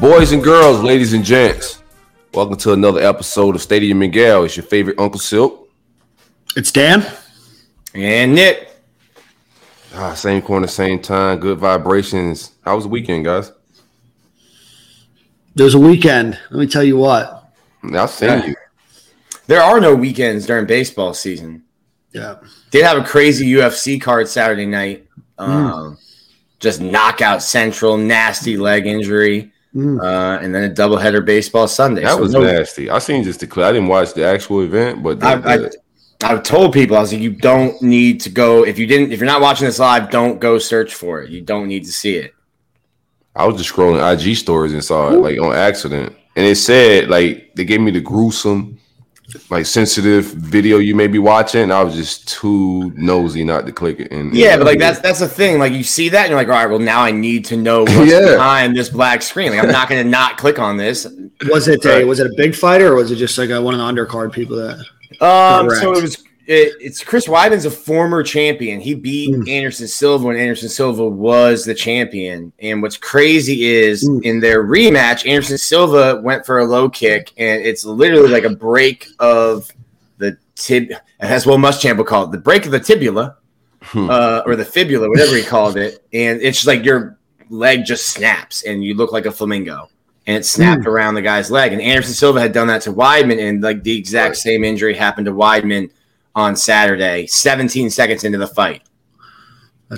Boys and girls, ladies and gents, welcome to another episode of Stadium Miguel. It's your favorite Uncle Silk. It's Dan. And Nick. Same corner, same time, good vibrations. How was the weekend, guys? There's a weekend. Let me tell you what. I'll send you. There are no weekends during baseball season. Yeah. Did have a crazy UFC card Saturday night. Just knockout central, nasty leg injury. And then a doubleheader baseball Sunday. That was nasty. I seen just the clip. I didn't watch the actual event, but I've told people, I was like, you don't need to go. If you're not watching this live, don't go search for it. You don't need to see it. I was just scrolling IG stories and saw it like on accident. And it said like they gave me the gruesome, like sensitive video you may be watching. I was just too nosy not to click it. And yeah, but like that's the thing. Like you see that and you're like, all right, well now I need to know what's behind this black screen. Like I'm not going to not click on this. Was it a big fighter or was it just like one of the undercard people that? So it was. It's Chris Weidman's a former champion. He beat Anderson Silva when Anderson Silva was the champion. And what's crazy is in their rematch, Anderson Silva went for a low kick, and it's literally like a break of the tibia. That's what Muschamp would call it, the break of the tibula or the fibula, whatever he called it. And it's just like your leg just snaps, and you look like a flamingo. And it snapped around the guy's leg. And Anderson Silva had done that to Weidman, and like the exact same injury happened to Weidman on Saturday, 17 seconds into the fight.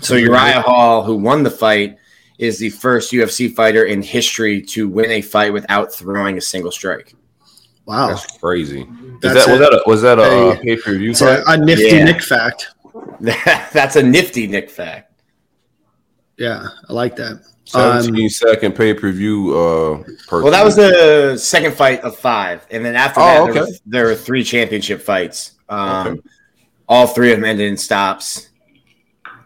So Uriah Hall, who won the fight, is the first UFC fighter in history to win a fight without throwing a single strike. Wow. That's crazy. Was that a pay-per-view fight? A nifty Nick fact. That's a nifty Nick fact. Yeah, I like that. 17-second pay-per-view. Well, that was the second fight of five. And then after that, there were three championship fights. All three of them ended in stops,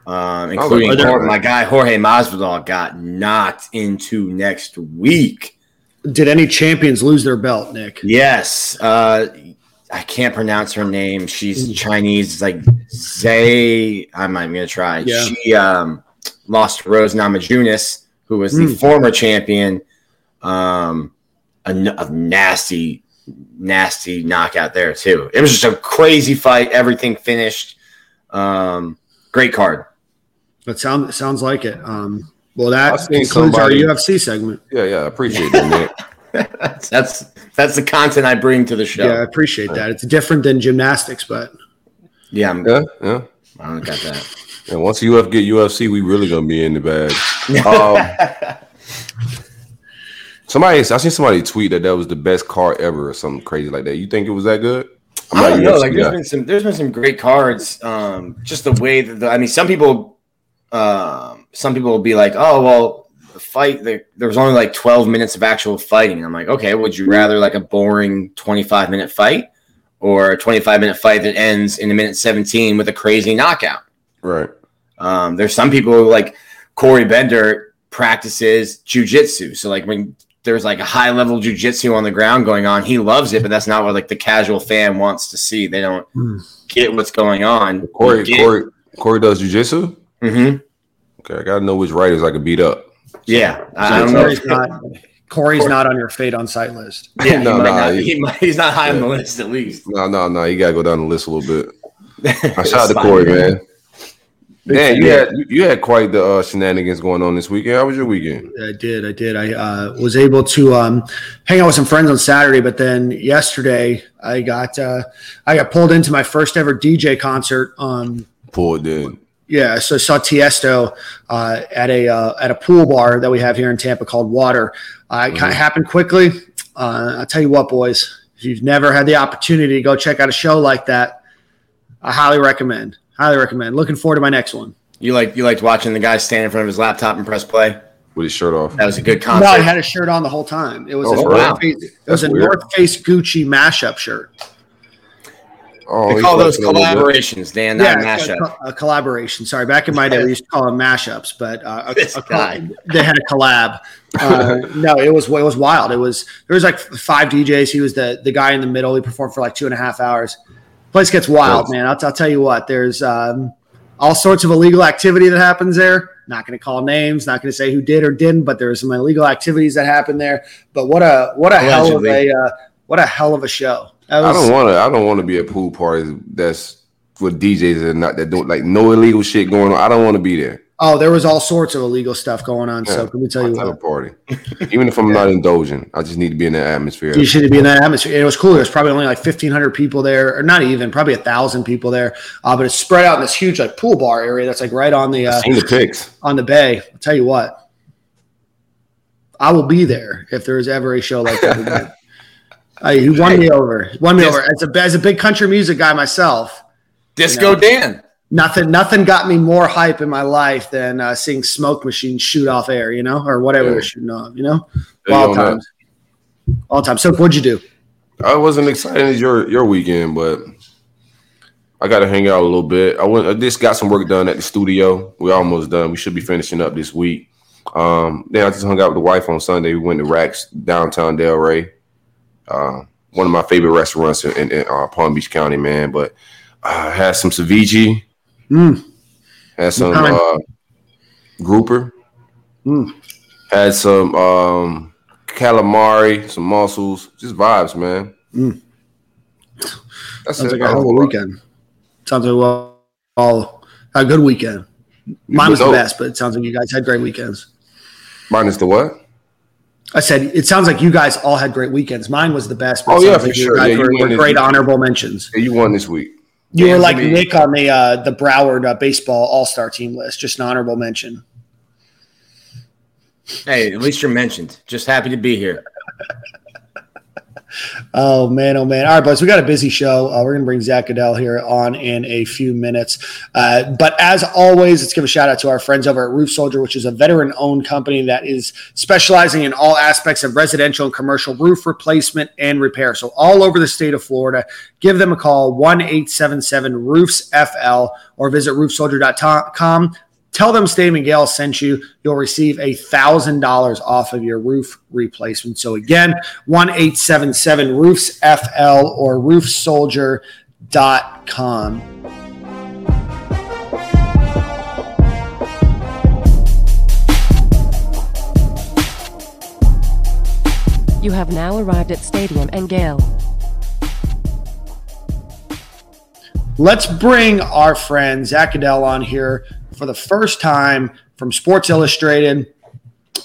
including my guy Jorge Masvidal got knocked into next week. Did any champions lose their belt, Nick? Yes. I can't pronounce her name. She's Chinese, like Zay. I'm not even going to try. Yeah. She lost to Rose Namajunas, who was the former champion. A nasty knockout there too. It was just a crazy fight. Everything finished. Great card. That sounds like it. Well, that concludes our UFC segment. Yeah, I appreciate that, Nick. That's the content I bring to the show. Yeah, I appreciate that. It's different than gymnastics, but yeah. I don't got that. And once UF get UFC, we really gonna be in the bag. I seen somebody tweet that was the best card ever or something crazy like that. You think it was that good? I don't know. Like there's been some great cards. Just the way that some people will be like, oh well, the fight there was only like 12 minutes of actual fighting. I'm like, okay, would you rather like a boring 25-minute fight or a 25-minute fight that ends in a minute 17 with a crazy knockout? Right. There's some people who, like Cory Bender, practices jiu-jitsu. So like when there's like a high level jiu-jitsu on the ground going on, he loves it, but that's not what like the casual fan wants to see. They don't get what's going on. Corey does jiu-jitsu? Mm-hmm. Okay, I gotta know which writers I could beat up. Yeah, I don't know. Corey's not on your fade on site list. Yeah, he's not high on the list at least. No, you gotta go down the list a little bit. Shout out to Corey, man. Man, you had quite the shenanigans going on this weekend. How was your weekend? I did. I was able to hang out with some friends on Saturday, but then yesterday I got pulled into my first ever DJ concert. Pulled in. Yeah, so I saw Tiesto at a pool bar that we have here in Tampa called Water. It kind of happened quickly. I'll tell you what, boys, if you've never had the opportunity to go check out a show like that, I highly recommend. Looking forward to my next one. You liked watching the guy stand in front of his laptop and press play? with his shirt off. That was a good concert. No, he had his shirt on the whole time. It was a North Face Gucci mashup shirt. Oh, they call those collaborations, Dan, not mashup. A collaboration. Sorry, back in my day, we used to call them mashups, but they had a collab. No, it was wild. There was like five DJs. He was the guy in the middle. He performed for like 2.5 hours. Place gets wild, man. I'll tell you what. There's all sorts of illegal activity that happens there. Not going to call names. Not going to say who did or didn't. But there are some illegal activities that happen there. But what a hell of a show. I don't want to be at pool parties that's for DJs that don't like no illegal shit going on. I don't want to be there. Oh, there was all sorts of illegal stuff going on. Yeah, so can we tell you what? A party, even if I'm not indulging, I just need to be in that atmosphere. You should be in that atmosphere. It was cool. There was probably only like 1,500 people there, or not even, probably 1,000 people there. But it's spread out in this huge like pool bar area that's like right on the bay. I'll tell you what, I will be there if there is ever a show like that again. He won me over. As a big country music guy myself, Disco Dan. Nothing got me more hype in my life than seeing Smoke Machine shoot off air, you know, or whatever they're shooting off, you know. All times. So what'd you do? I wasn't excited as your weekend, but I got to hang out a little bit. I just got some work done at the studio. We're almost done. We should be finishing up this week. Then I just hung out with the wife on Sunday. We went to Rack's downtown Delray. One of my favorite restaurants in Palm Beach County, man. But I had some ceviche, had some grouper, had some calamari, some mussels, just vibes, man. Sounds like a whole weekend. Sounds like a good weekend. Mine was the best, but it sounds like you guys had great weekends. Minus the what? I said, it sounds like you guys all had great weekends. Mine was the best. But you were great honorable mentions. Yeah, you won this week. You were like Nick on the Broward baseball all-star team list. Just an honorable mention. Hey, at least you're mentioned. Just happy to be here. Oh, man. All right, boys, we got a busy show. We're going to bring Zach Adell here on in a few minutes. But as always, let's give a shout-out to our friends over at Roof Soldier, which is a veteran-owned company that is specializing in all aspects of residential and commercial roof replacement and repair. So all over the state of Florida, give them a call, 1-877-ROOFS-FL, or visit roofsoldier.com. Tell them Stadium Miguel sent you. You'll receive $1,000 off of your roof replacement. So again, 1-877-ROOFS-FL or roofsoldier.com. You have now arrived at Stadium Miguel. Let's bring our friend Zach Adell on here. For the first time from Sports Illustrated,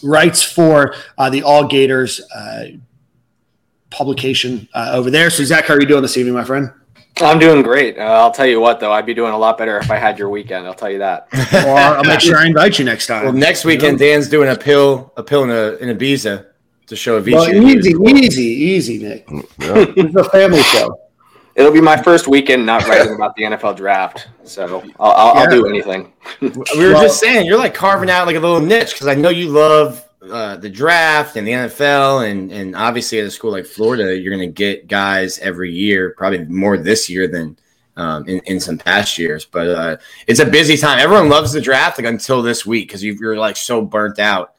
writes for the All Gators publication over there. So, Zach, how are you doing this evening, my friend? I'm doing great. I'll tell you what, though. I'd be doing a lot better if I had your weekend. I'll tell you that. Or I'll make sure I invite you next time. Well, next weekend, Dan's doing a pill in Ibiza to show Avicii. Well, easy, Nick. Yeah. It's a family show. It'll be my first weekend not writing about the NFL draft, so I'll do anything. We were just saying, you're like carving out like a little niche because I know you love the draft and the NFL, and obviously at a school like Florida, you're going to get guys every year, probably more this year than in some past years. But it's a busy time. Everyone loves the draft like until this week because you're like so burnt out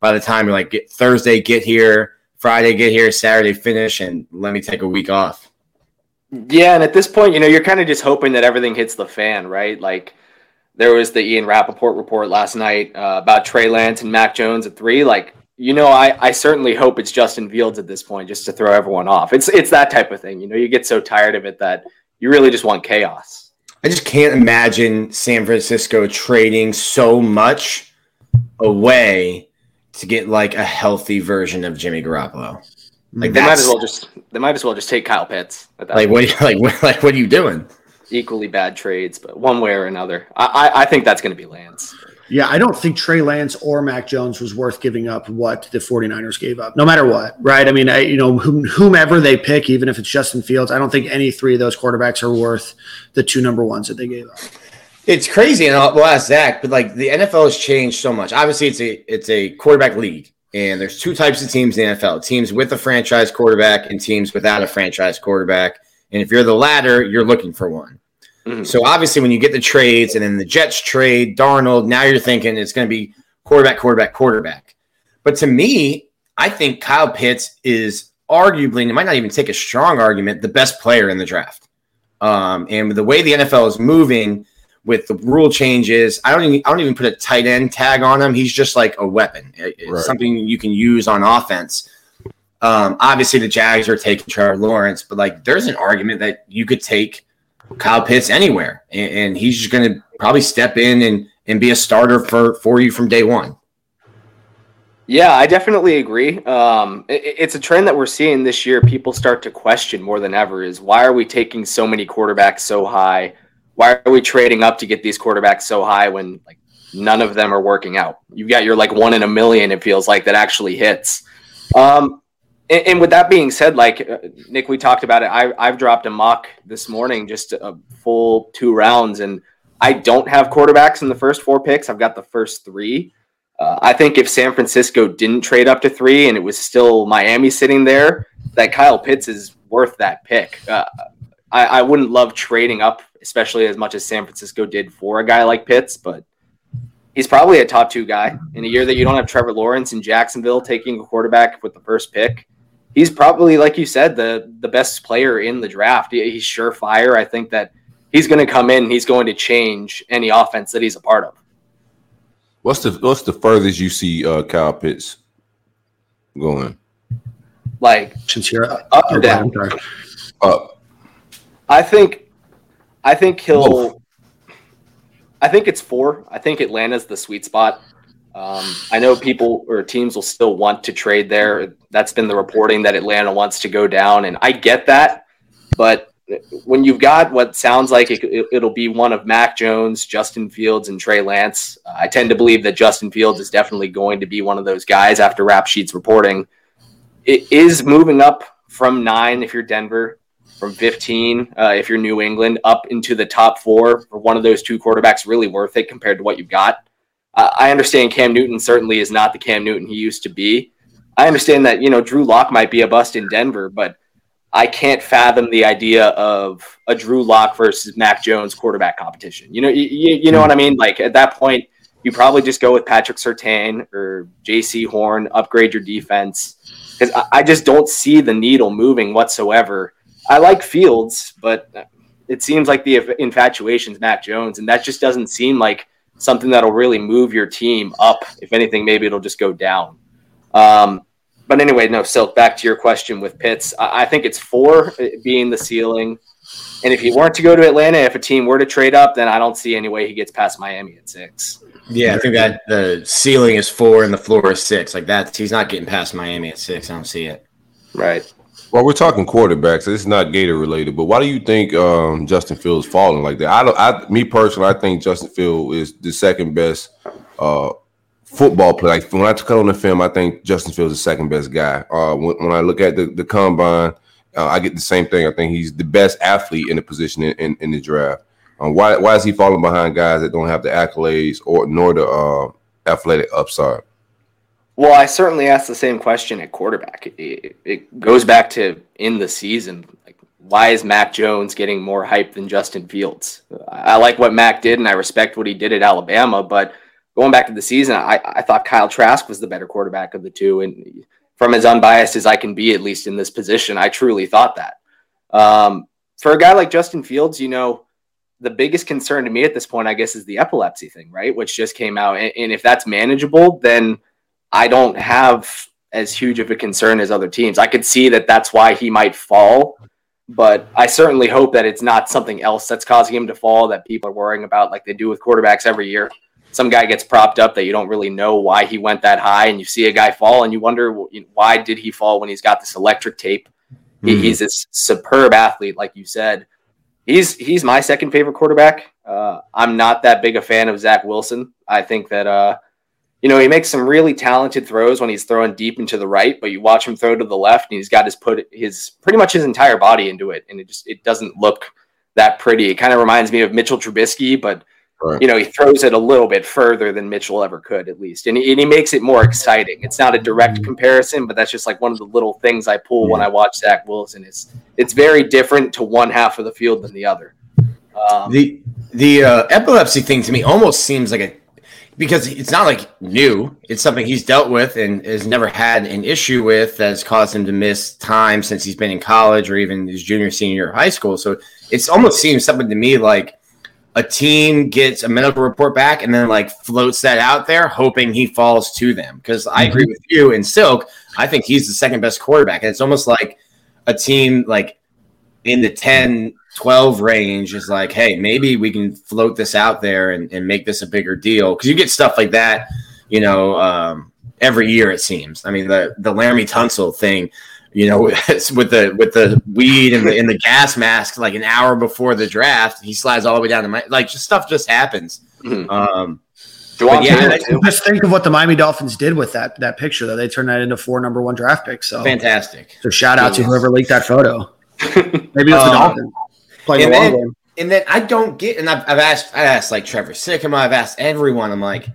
by the time you're like Thursday get here, Friday get here, Saturday finish, and let me take a week off. Yeah, and at this point, you know, you're kind of just hoping that everything hits the fan, right? Like, there was the Ian Rappaport report last night about Trey Lance and Mac Jones at 3. Like, you know, I certainly hope it's Justin Fields at this point just to throw everyone off. It's that type of thing. You know, you get so tired of it that you really just want chaos. I just can't imagine San Francisco trading so much away to get, like, a healthy version of Jimmy Garoppolo. Like they might as well just take Kyle Pitts. What are you doing? Equally bad trades, but one way or another, I think that's going to be Lance. Yeah, I don't think Trey Lance or Mac Jones was worth giving up what the 49ers gave up, no matter what, right? I mean, whomever they pick, even if it's Justin Fields, I don't think any three of those quarterbacks are worth the two number ones that they gave up. It's crazy, and we'll ask Zach, but like the NFL has changed so much. Obviously, it's a quarterback league, and there's two types of teams in the NFL: teams with a franchise quarterback and teams without a franchise quarterback. And if you're the latter, you're looking for one. Mm-hmm. So obviously, when you get the trades, and then the Jets trade Darnold, now you're thinking it's going to be quarterback, quarterback, quarterback. But to me, I think Kyle Pitts is arguably, and you might not even take a strong argument, the best player in the draft. And the way the NFL is moving with the rule changes, I don't even put a tight end tag on him. He's just like a weapon. It's right. Something you can use on offense. Obviously, the Jags are taking Trevor Lawrence, but like there's an argument that you could take Kyle Pitts anywhere, and he's just going to probably step in and be a starter for you from day one. Yeah, I definitely agree. It's a trend that we're seeing this year. People start to question more than ever is why are we taking so many quarterbacks so high? Why are we trading up to get these quarterbacks so high when like none of them are working out? You've got your like 1 in a million, it feels like, that actually hits. And with that being said, like Nick, we talked about it. I've dropped a mock this morning, just a full 2 rounds, and I don't have quarterbacks in the first 4 picks. I've got the first 3. I think if San Francisco didn't trade up to 3 and it was still Miami sitting there, that Kyle Pitts is worth that pick. I wouldn't love trading up, especially as much as San Francisco did for a guy like Pitts, but he's probably a top 2 guy. In a year that you don't have Trevor Lawrence in Jacksonville taking a quarterback with the first pick, he's probably, like you said, the best player in the draft. He's surefire. I think that he's going to come in and he's going to change any offense that he's a part of. What's the furthest you see Kyle Pitts going? Like up or down? Up. I think he'll. I think it's 4. I think Atlanta's the sweet spot. I know people or teams will still want to trade there. That's been the reporting that Atlanta wants to go down, and I get that. But when you've got what sounds like it'll be one of Mac Jones, Justin Fields, and Trey Lance, I tend to believe that Justin Fields is definitely going to be one of those guys after Rap Sheet's reporting. It is moving up from 9 if you're Denver, from 15 if you're New England, up into the top 4 for one of those 2 quarterbacks really worth it compared to what you've got. I understand Cam Newton certainly is not the Cam Newton he used to be. I understand that, you know, Drew Lock might be a bust in Denver, but I can't fathom the idea of a Drew Lock versus Mac Jones quarterback competition. You know, you know what I mean? Like at that point, you probably just go with Patrick Surtain or J.C. Horn, upgrade your defense, because I just don't see the needle moving whatsoever. I like Fields, but it seems like the infatuation is Mac Jones, and that just doesn't seem like something that'll really move your team up. If anything, maybe it'll just go down. But anyway, no, Silk, back to your question with Pitts. I think it's 4 being the ceiling. And if he weren't to go to Atlanta, if a team were to trade up, then I don't see any way he gets past Miami at 6. Yeah, I think that the ceiling is 4 and the floor is 6. Like he's not getting past Miami at 6. I don't see it. Right. Well, we're talking quarterbacks. So this is not Gator related, but why do you think Justin Fields falling like that? Me personally, I think Justin Fields is the second best football player. Like when I cut on the film, I think Justin Fields is the second best guy. When I look at the combine, I get the same thing. I think he's the best athlete in the position in the draft. Why is he falling behind guys that don't have the accolades nor the athletic upside? Well, I certainly asked the same question at quarterback. It goes back to in the season. Like, why is Mac Jones getting more hype than Justin Fields? I like what Mac did, and I respect what he did at Alabama. But going back to the season, I thought Kyle Trask was the better quarterback of the 2. And from as unbiased as I can be, at least in this position, I truly thought that. For a guy like Justin Fields, you know, the biggest concern to me at this point, I guess, is the epilepsy thing, right? Which just came out. And if that's manageable, then I don't have as huge of a concern as other teams. I could see that that's why he might fall, but I certainly hope that it's not something else that's causing him to fall that people are worrying about like they do with quarterbacks every year. Some guy gets propped up that you don't really know why he went that high, and you see a guy fall and you wonder why did he fall when he's got this electric tape. Mm-hmm. He's this superb athlete, like you said. He's my second favorite quarterback. I'm not that big a fan of Zach Wilson. I think that you know, he makes some really talented throws when he's throwing deep into the right, but you watch him throw to the left, and he's got pretty much his entire body into it, and it doesn't look that pretty. It kind of reminds me of Mitchell Trubisky, but Right. You know, he throws it a little bit further than Mitchell ever could, at least. And he makes it more exciting. It's not a direct comparison, but that's just like one of the little things I pull when I watch Zach Wilson. It's very different to one half of the field than the other. The epilepsy thing to me almost seems like because it's not like new. It's something he's dealt with and has never had an issue with that has caused him to miss time since he's been in college or even his junior, senior year of high school. So it's almost seems something to me like, a team gets a medical report back and then like floats that out there, hoping he falls to them. Because I agree with you in Silk. I think he's the second best quarterback. And it's almost like a team like in the 10-12 range is like, hey, maybe we can float this out there and make this a bigger deal. Because you get stuff like that, you know, every year it seems. I mean, the Laramie Tunsil thing, you know, with the weed and the gas mask, like an hour before the draft, he slides all the way down to my, like, just stuff just happens. Just think of what the Miami Dolphins did with that picture, though. They turned that into 4 number 1 draft picks. So fantastic. So shout out to whoever leaked that photo. Maybe it was the Dolphins playing the long game. And then I don't get, and I asked like Trevor Sikkema, I've asked everyone. I'm like,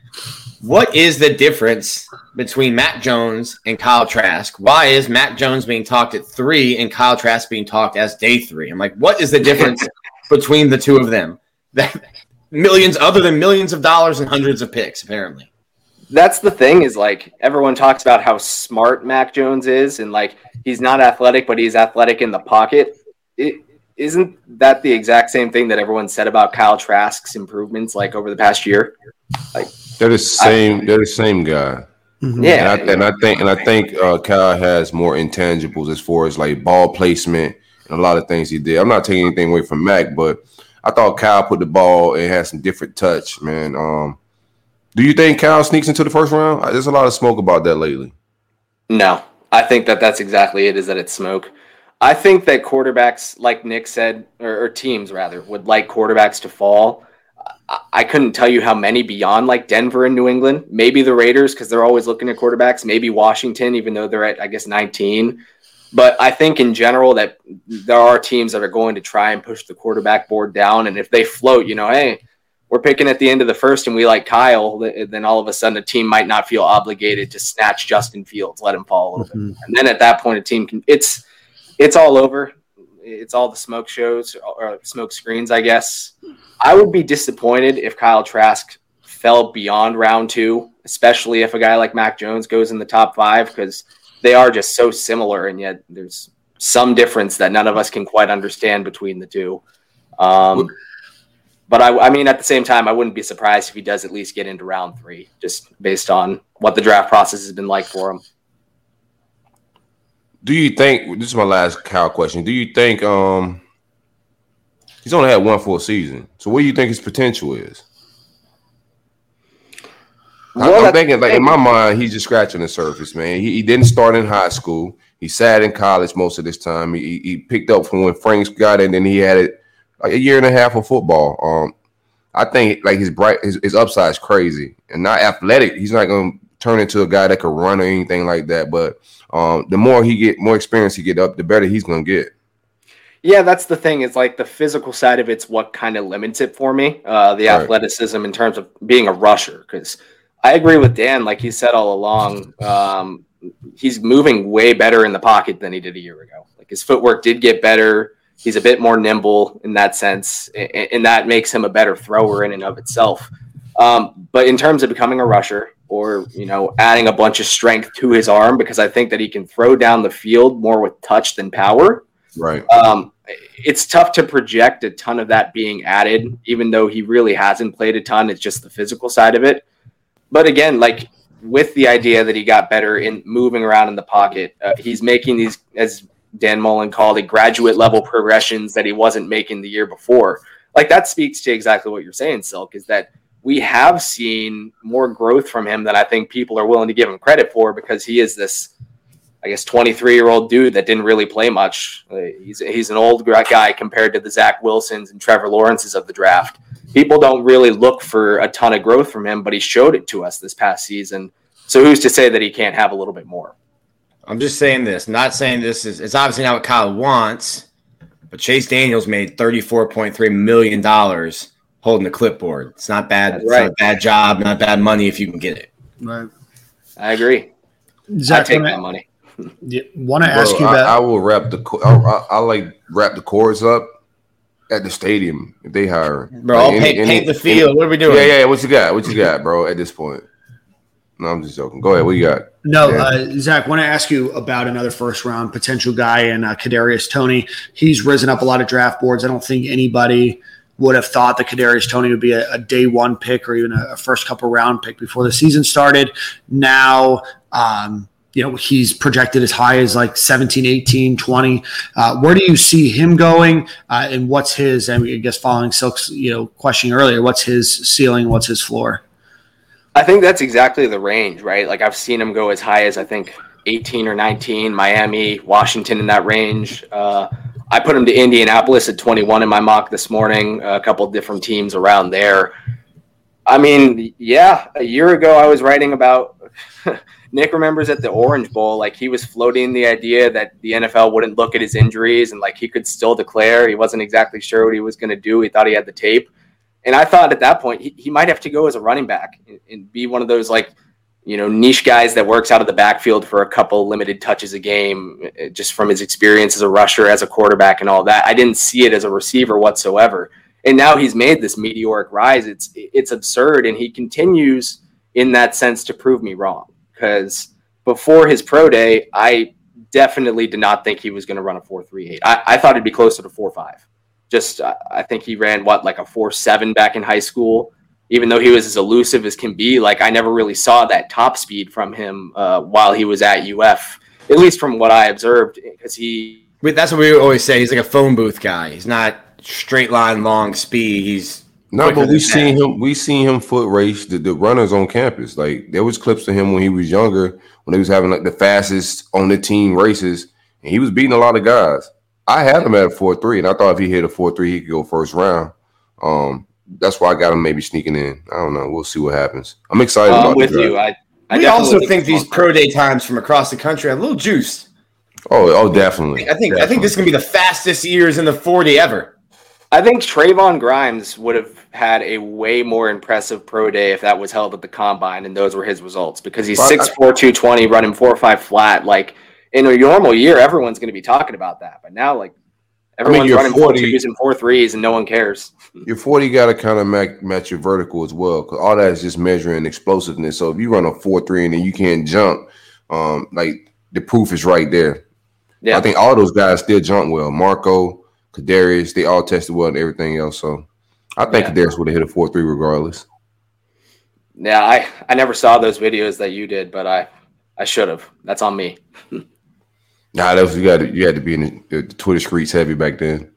what is the difference between Mac Jones and Kyle Trask? Why is Mac Jones being talked at 3 and Kyle Trask being talked as day 3? I'm like, what is the difference between the two of them? Millions of dollars and hundreds of picks, apparently. That's the thing is, like, everyone talks about how smart Mac Jones is and, like, he's not athletic, but he's athletic in the pocket. Isn't that the exact same thing that everyone said about Kyle Trask's improvements, like, over the past year? Like, they're the same guy. Mm-hmm. Yeah, and I think Kyle has more intangibles as far as like ball placement and a lot of things he did. I'm not taking anything away from Mac, but I thought Kyle put the ball and had some different touch, man. Do you think Kyle sneaks into the first round? There's a lot of smoke about that lately. No, I think that's exactly it. Is that it's smoke? I think that quarterbacks, like Nick said, or teams rather, would like quarterbacks to fall. I couldn't tell you how many beyond like Denver and New England, maybe the Raiders, because they're always looking at quarterbacks, maybe Washington, even though they're at, I guess, 19. But I think in general that there are teams that are going to try and push the quarterback board down. And if they float, you know, hey, we're picking at the end of the first and we like Kyle, then all of a sudden a team might not feel obligated to snatch Justin Fields, let him fall a little bit. And then at that point, a team can, it's all over. It's all the smoke shows or smoke screens, I guess. I would be disappointed if Kyle Trask fell beyond round 2, especially if a guy like Mac Jones goes in the top 5, because they are just so similar. And yet there's some difference that none of us can quite understand between the two. But I mean, at the same time, I wouldn't be surprised if he does at least get into round 3, just based on what the draft process has been like for him. Do you think – this is my last Kyle question. Do you think he's only had one full season. So what do you think his potential is? Well, I'm thinking, like, in my mind, he's just scratching the surface, man. He didn't start in high school. He sat in college most of this time. He picked up from when Franks got in, and he had it like a year and a half of football. I think, like, his upside is crazy. And not athletic. He's not going to turn into a guy that could run or anything like that, but – the more he get, more experience he get up, the better he's going to get. Yeah, that's the thing. It's like the physical side of it's what kind of limits it for me, the athleticism in terms of being a rusher. Because I agree with Dan, like he said all along, he's moving way better in the pocket than he did a year ago. Like his footwork did get better. He's a bit more nimble in that sense, and that makes him a better thrower in and of itself. But in terms of becoming a rusher, or, you know, adding a bunch of strength to his arm, because I think that he can throw down the field more with touch than power. Right. It's tough to project a ton of that being added, even though he really hasn't played a ton. It's just the physical side of it. But again, like with the idea that he got better in moving around in the pocket, he's making these, as Dan Mullen called it, graduate level progressions that he wasn't making the year before. Like that speaks to exactly what you're saying, Silk, is that we have seen more growth from him than I think people are willing to give him credit for, because he is this, I guess, 23-year-old dude that didn't really play much. He's an old guy compared to the Zach Wilsons and Trevor Lawrences of the draft. People don't really look for a ton of growth from him, but he showed it to us this past season. So who's to say that he can't have a little bit more? I'm just saying this, not saying this is – it's obviously not what Kyle wants, but Chase Daniels made $34.3 million – holding the clipboard. It's not bad. It's not a bad job, not bad money if you can get it. Right. I agree. Zach, I take that money. Want to ask you that? I will wrap the wrap the chorus up at the stadium if they hire. Bro, like, I'll paint the field. What are we doing? Yeah. What you got? What you got, bro? At this point. No, I'm just joking. Go ahead. What you got? No, Zach, want to ask you about another first-round potential guy in Kadarius Toney. He's risen up a lot of draft boards. I don't think anybody would have thought that Kadarius Toney would be a day one pick or even a first couple round pick before the season started. Now, he's projected as high as like 17, 18, 20. Where do you see him going? And what's his, and I guess following Silk's, question earlier, what's his ceiling? What's his floor? I think that's exactly the range, right? Like I've seen him go as high as I think 18 or 19, Miami, Washington in that range. I put him to Indianapolis at 21 in my mock this morning, a couple of different teams around there. I mean, yeah, a year ago I was writing about – Nick remembers at the Orange Bowl, like he was floating the idea that the NFL wouldn't look at his injuries and like he could still declare. He wasn't exactly sure what he was going to do. He thought he had the tape. And I thought at that point he might have to go as a running back and be one of those like, niche guys that works out of the backfield for a couple limited touches a game, just from his experience as a rusher, as a quarterback and all that. I didn't see it as a receiver whatsoever. And now he's made this meteoric rise. It's absurd. And he continues in that sense to prove me wrong, because before his pro day, I definitely did not think he was going to run a 4.38. I thought it'd be closer to 4.5. I think he ran like a 4.7 back in high school, even though he was as elusive as can be. Like I never really saw that top speed from him while he was at UF, at least from what I observed. Because that's what we always say. He's like a phone booth guy. He's not straight line long speed. He's no, but we seen him foot race the runners on campus. Like there was clips of him when he was younger, when he was having like the fastest on the team races, and he was beating a lot of guys. I had him at 4.3, and I thought if he hit a 4.3, he could go first round. That's why I got him maybe sneaking in. I don't know. We'll see what happens. I'm excited about with you. I also think these pro day times from across the country have a little juice. Oh, definitely. I think this is gonna be the fastest years in the 40 ever. I think Trevon Grimes would have had a way more impressive pro day if that was held at the combine, and those were his results, because he's 6'4", 220, running 4.5 flat, like. In a normal year, everyone's going to be talking about that. But now, like, everyone's running 4.2s and 4.3s, and no one cares. Your 40 got to kind of match your vertical as well, because all that is just measuring explosiveness. So if you run a 4.3 and then you can't jump, like, the proof is right there. Yeah. I think all those guys still jump well. Marco, Kadarius, they all tested well and everything else. So I think Kadarius would have hit a 4.3 regardless. Yeah, I never saw those videos that you did, but I should have. That's on me. Nah, you had to be in the Twitter streets heavy back then.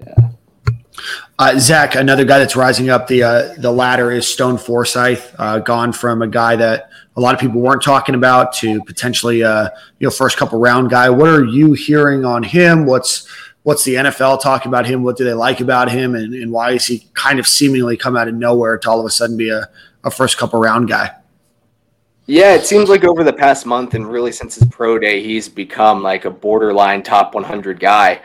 Yeah. Zach, another guy that's rising up the ladder is Stone Forsythe, gone from a guy that a lot of people weren't talking about to potentially first couple round guy. What are you hearing on him? What's the NFL talking about him? What do they like about him? And why is he kind of seemingly come out of nowhere to all of a sudden be a first couple round guy? Yeah, it seems like over the past month and really since his pro day, he's become like a borderline top 100 guy.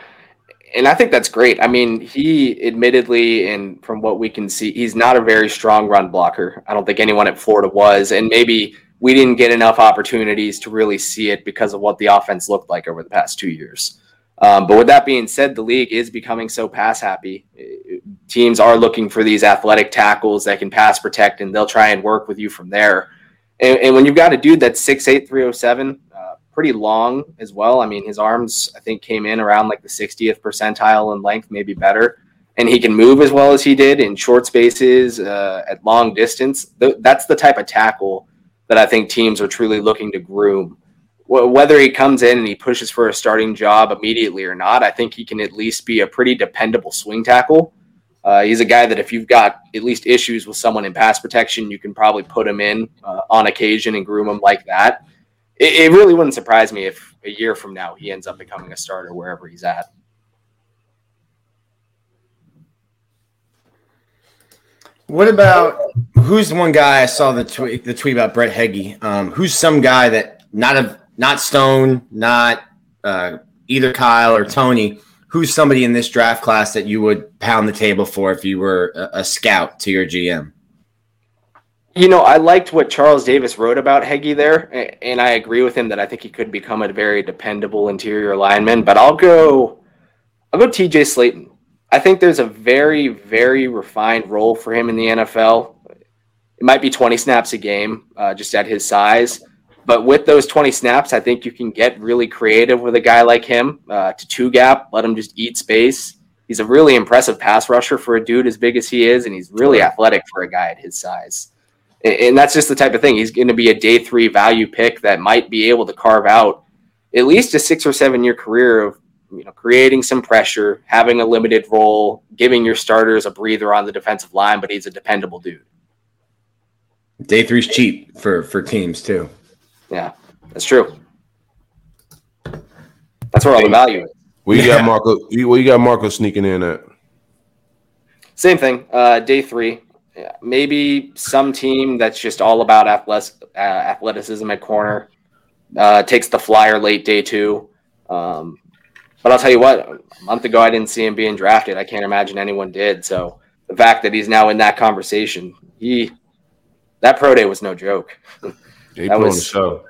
And I think that's great. I mean, he admittedly, and from what we can see, he's not a very strong run blocker. I don't think anyone at Florida was. And maybe we didn't get enough opportunities to really see it because of what the offense looked like over the past 2 years. But with that being said, the league is becoming so pass happy. Teams are looking for these athletic tackles that can pass protect, and they'll try and work with you from there. And when you've got a dude that's 6'8", 307, pretty long as well. I mean, his arms, I think, came in around like the 60th percentile in length, maybe better. And he can move as well as he did in short spaces, at long distance. That's the type of tackle that I think teams are truly looking to groom. Whether he comes in and he pushes for a starting job immediately or not, I think he can at least be a pretty dependable swing tackle. He's a guy that if you've got at least issues with someone in pass protection, you can probably put him in on occasion and groom him like that. It really wouldn't surprise me if a year from now he ends up becoming a starter wherever he's at. What about who's the one guy I saw the tweet about Brett Heggie? Who's some guy that not Stone, not either Kyle or Toney, who's somebody in this draft class that you would pound the table for if you were a scout to your GM? You know, I liked what Charles Davis wrote about Heggie there, and I agree with him that I think he could become a very dependable interior lineman, but I'll go TJ Slayton. I think there's a very, very refined role for him in the NFL. It might be 20 snaps a game, just at his size. But with those 20 snaps, I think you can get really creative with a guy like him to two-gap, let him just eat space. He's a really impressive pass rusher for a dude as big as he is, and he's really athletic for a guy at his size. And that's just the type of thing. He's going to be a day 3 value pick that might be able to carve out at least a 6 or 7 year career of, you know, creating some pressure, having a limited role, giving your starters a breather on the defensive line, but he's a dependable dude. Day 3 is cheap for teams too. Yeah, that's true. That's where all the value is. Where you got Marco sneaking in at? Same thing. Day 3. Yeah, maybe some team that's just all about athleticism at corner takes the flyer late day 2. But I'll tell you what, a month ago I didn't see him being drafted. I can't imagine anyone did. So the fact that he's now in that conversation, that pro day was no joke. That was on the show.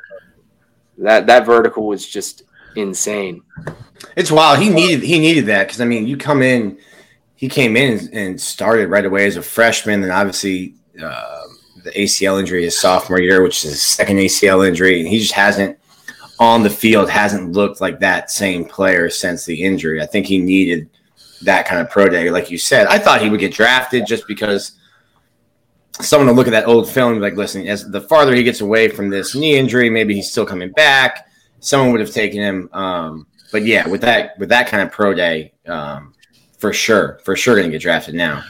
That vertical was just insane. It's wild. He needed that because, I mean, you come in. He came in and started right away as a freshman, and obviously the ACL injury his sophomore year, which is his second ACL injury, and he just hasn't looked like that same player since the injury. I think he needed that kind of pro day, like you said. I thought he would get drafted just because someone will look at that old film and be like, listen, as the farther he gets away from this knee injury, maybe he's still coming back. Someone would have taken him. But, yeah, with that kind of pro day for sure going to get drafted now.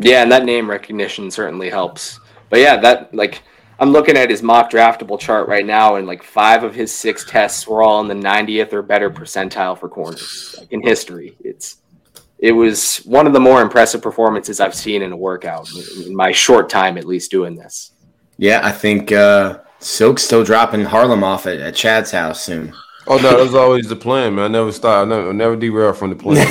Yeah, and that name recognition certainly helps. But yeah, that, like, I'm looking at his mock draftable chart right now, and like 5 of his 6 tests were all in the 90th or better percentile for corners, like, in history. It was one of the more impressive performances I've seen in a workout in my short time, at least, doing this. Yeah, I think Silk's still dropping Harlem off at Chad's house soon. Oh, no, that's always the plan, man. I never stop. I never derail from the plan.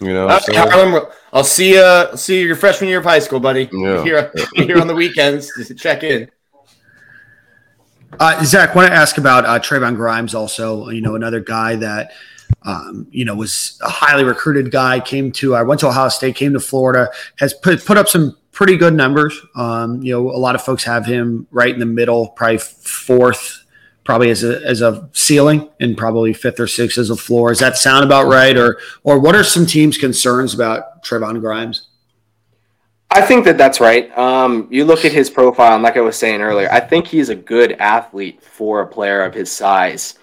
You know, Harlem, I'll see you your freshman year of high school, buddy. Yeah. Here on the weekends. Just check in. Zach, want to ask about Trevon Grimes also. You know, another guy that, you know, was a highly recruited guy. Went to Ohio State, came to Florida, has put up some pretty good numbers. You know, a lot of folks have him right in the middle, probably 4th. Probably as a ceiling, and probably 5th or 6th as a floor. Does that sound about right? Or what are some teams' concerns about Trevon Grimes? I think that's right. You look at his profile, and like I was saying earlier, I think he's a good athlete for a player of his size.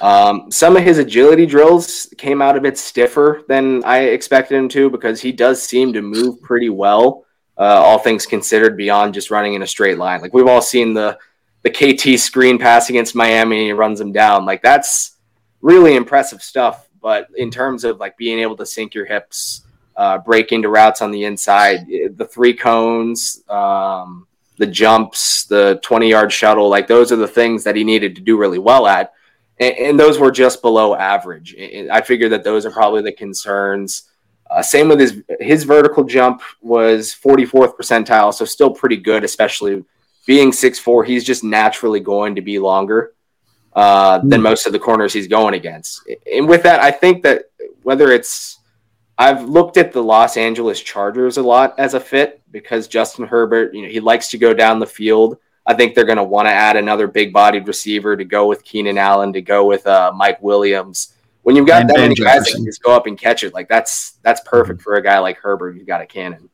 Some of his agility drills came out a bit stiffer than I expected him to, because he does seem to move pretty well, all things considered, beyond just running in a straight line. Like, we've all seen the KT screen pass against Miami, and he runs them down. Like, that's really impressive stuff. But in terms of, like, being able to sink your hips, break into routes on the inside, the 3 cones, the jumps, the 20-yard shuttle, like, those are the things that he needed to do really well at. And those were just below average. And I figure that those are probably the concerns. Same with his vertical jump was 44th percentile, so still pretty good, especially – being 6'4", he's just naturally going to be longer than most of the corners he's going against. And with that, I think that whether it's – I've looked at the Los Angeles Chargers a lot as a fit, because Justin Herbert, you know, he likes to go down the field. I think they're going to want to add another big-bodied receiver to go with Keenan Allen, to go with Mike Williams. When you've got that many guys that can just go up and catch it, like, that's perfect for a guy like Herbert. You've got a cannon.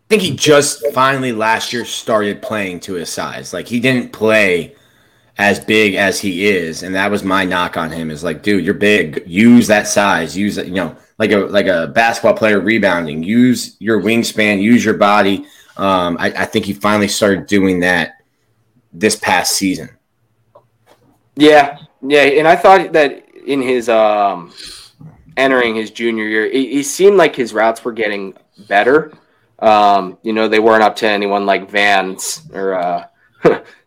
I think he just finally last year started playing to his size. Like, he didn't play as big as he is, and that was my knock on him, is like, dude, you're big. Use that size. Use that, you know, like a basketball player rebounding. Use your wingspan. Use your body. I think he finally started doing that this past season. Yeah, and I thought that in his entering his junior year, he seemed like his routes were getting better. You know, they weren't up to anyone like Vans or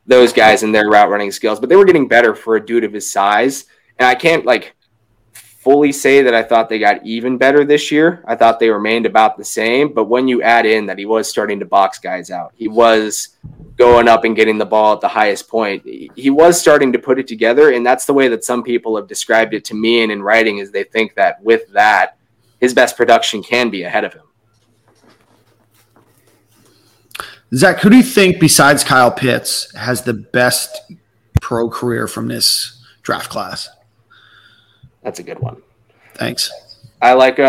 those guys in their route running skills, but they were getting better for a dude of his size. And I can't, like, fully say that I thought they got even better this year. I thought they remained about the same, but when you add in that he was starting to box guys out, he was going up and getting the ball at the highest point, he was starting to put it together, and that's the way that some people have described it to me and in writing, is they think that with that, his best production can be ahead of him. Zach, who do you think, besides Kyle Pitts, has the best pro career from this draft class? That's a good one. Thanks. I like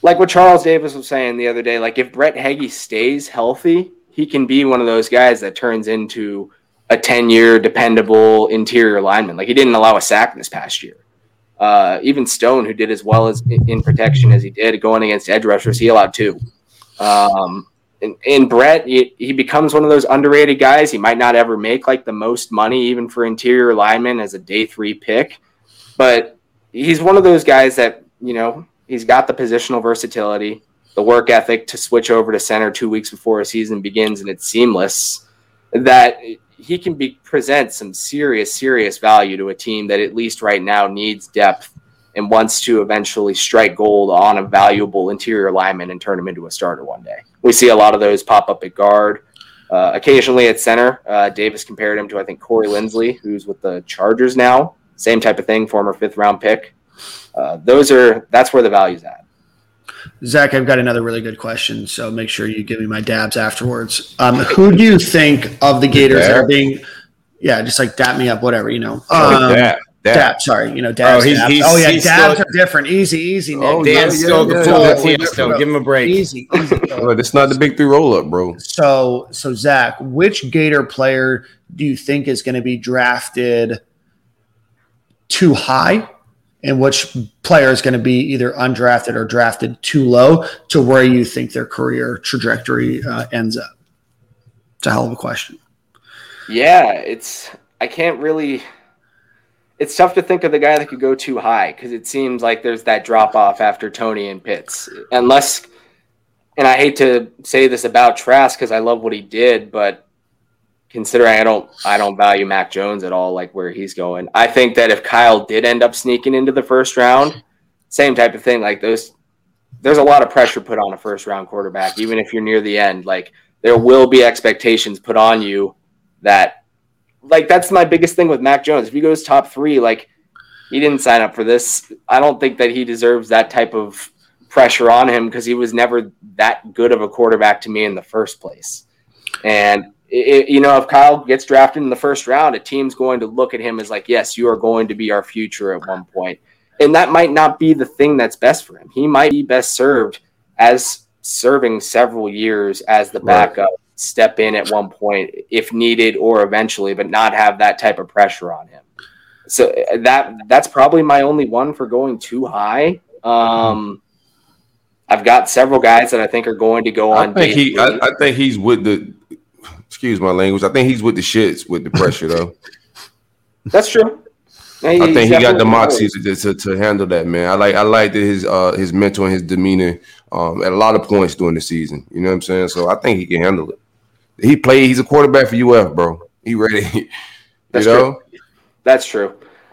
what Charles Davis was saying the other day. Like, if Brett Heggie stays healthy, he can be one of those guys that turns into a 10-year dependable interior lineman. Like, he didn't allow a sack this past year. Even Stone, who did as well as in protection as he did going against edge rushers, he allowed two. And Brett, he becomes one of those underrated guys. He might not ever make like the most money, even for interior lineman as a day three pick, but he's one of those guys that, you know, he's got the positional versatility, the work ethic to switch over to center 2 weeks before a season begins, and it's seamless, that he can present some serious value to a team that at least right now needs depth and wants to eventually strike gold on a valuable interior lineman and turn him into a starter one day. We see a lot of those pop up at guard, occasionally at center. Davis compared him to, I think, Corey Lindsley, who's with the Chargers now. Same type of thing, former fifth-round pick. That's where the value's at. Zach, I've got another really good question, so make sure you give me my dabs afterwards. Who do you think of the Gators that are being – yeah, just like dap me up, whatever, you know. Dabs. Dabs still, are different. Easy. Nick. Tiesto. Give him a break. Easy. It's not the Big Three Roll-Up, bro. So Zach, which Gator player do you think is going to be drafted too high, and which player is going to be either undrafted or drafted too low to where you think their career trajectory ends up? It's a hell of a question. Yeah, it's tough to think of the guy that could go too high, because it seems like there's that drop-off after Toney and Pitts. Unless, and I hate to say this about Trask because I love what he did, but considering I don't value Mac Jones at all, like where he's going, I think that if Kyle did end up sneaking into the first round, same type of thing. Like there's a lot of pressure put on a first-round quarterback, even if you're near the end. Like, there will be expectations put on you that – like, that's my biggest thing with Mac Jones. If he goes top three, like, he didn't sign up for this. I don't think that he deserves that type of pressure on him, because he was never that good of a quarterback to me in the first place. And, if Kyle gets drafted in the first round, a team's going to look at him as like, yes, you are going to be our future at one point. And that might not be the thing that's best for him. He might be best served as serving several years as the backup. Right. Step in at one point if needed or eventually, but not have that type of pressure on him. So that's probably my only one for going too high. I've got several guys that I think are going to go on. I think he's with the, excuse my language, I think he's with the shits with the pressure though. That's true. I think he got the moxie to handle that, man. I like that his mental and his demeanor at a lot of points during the season. You know what I'm saying? So I think he can handle it. He's a quarterback for UF, bro. He ready. That's true.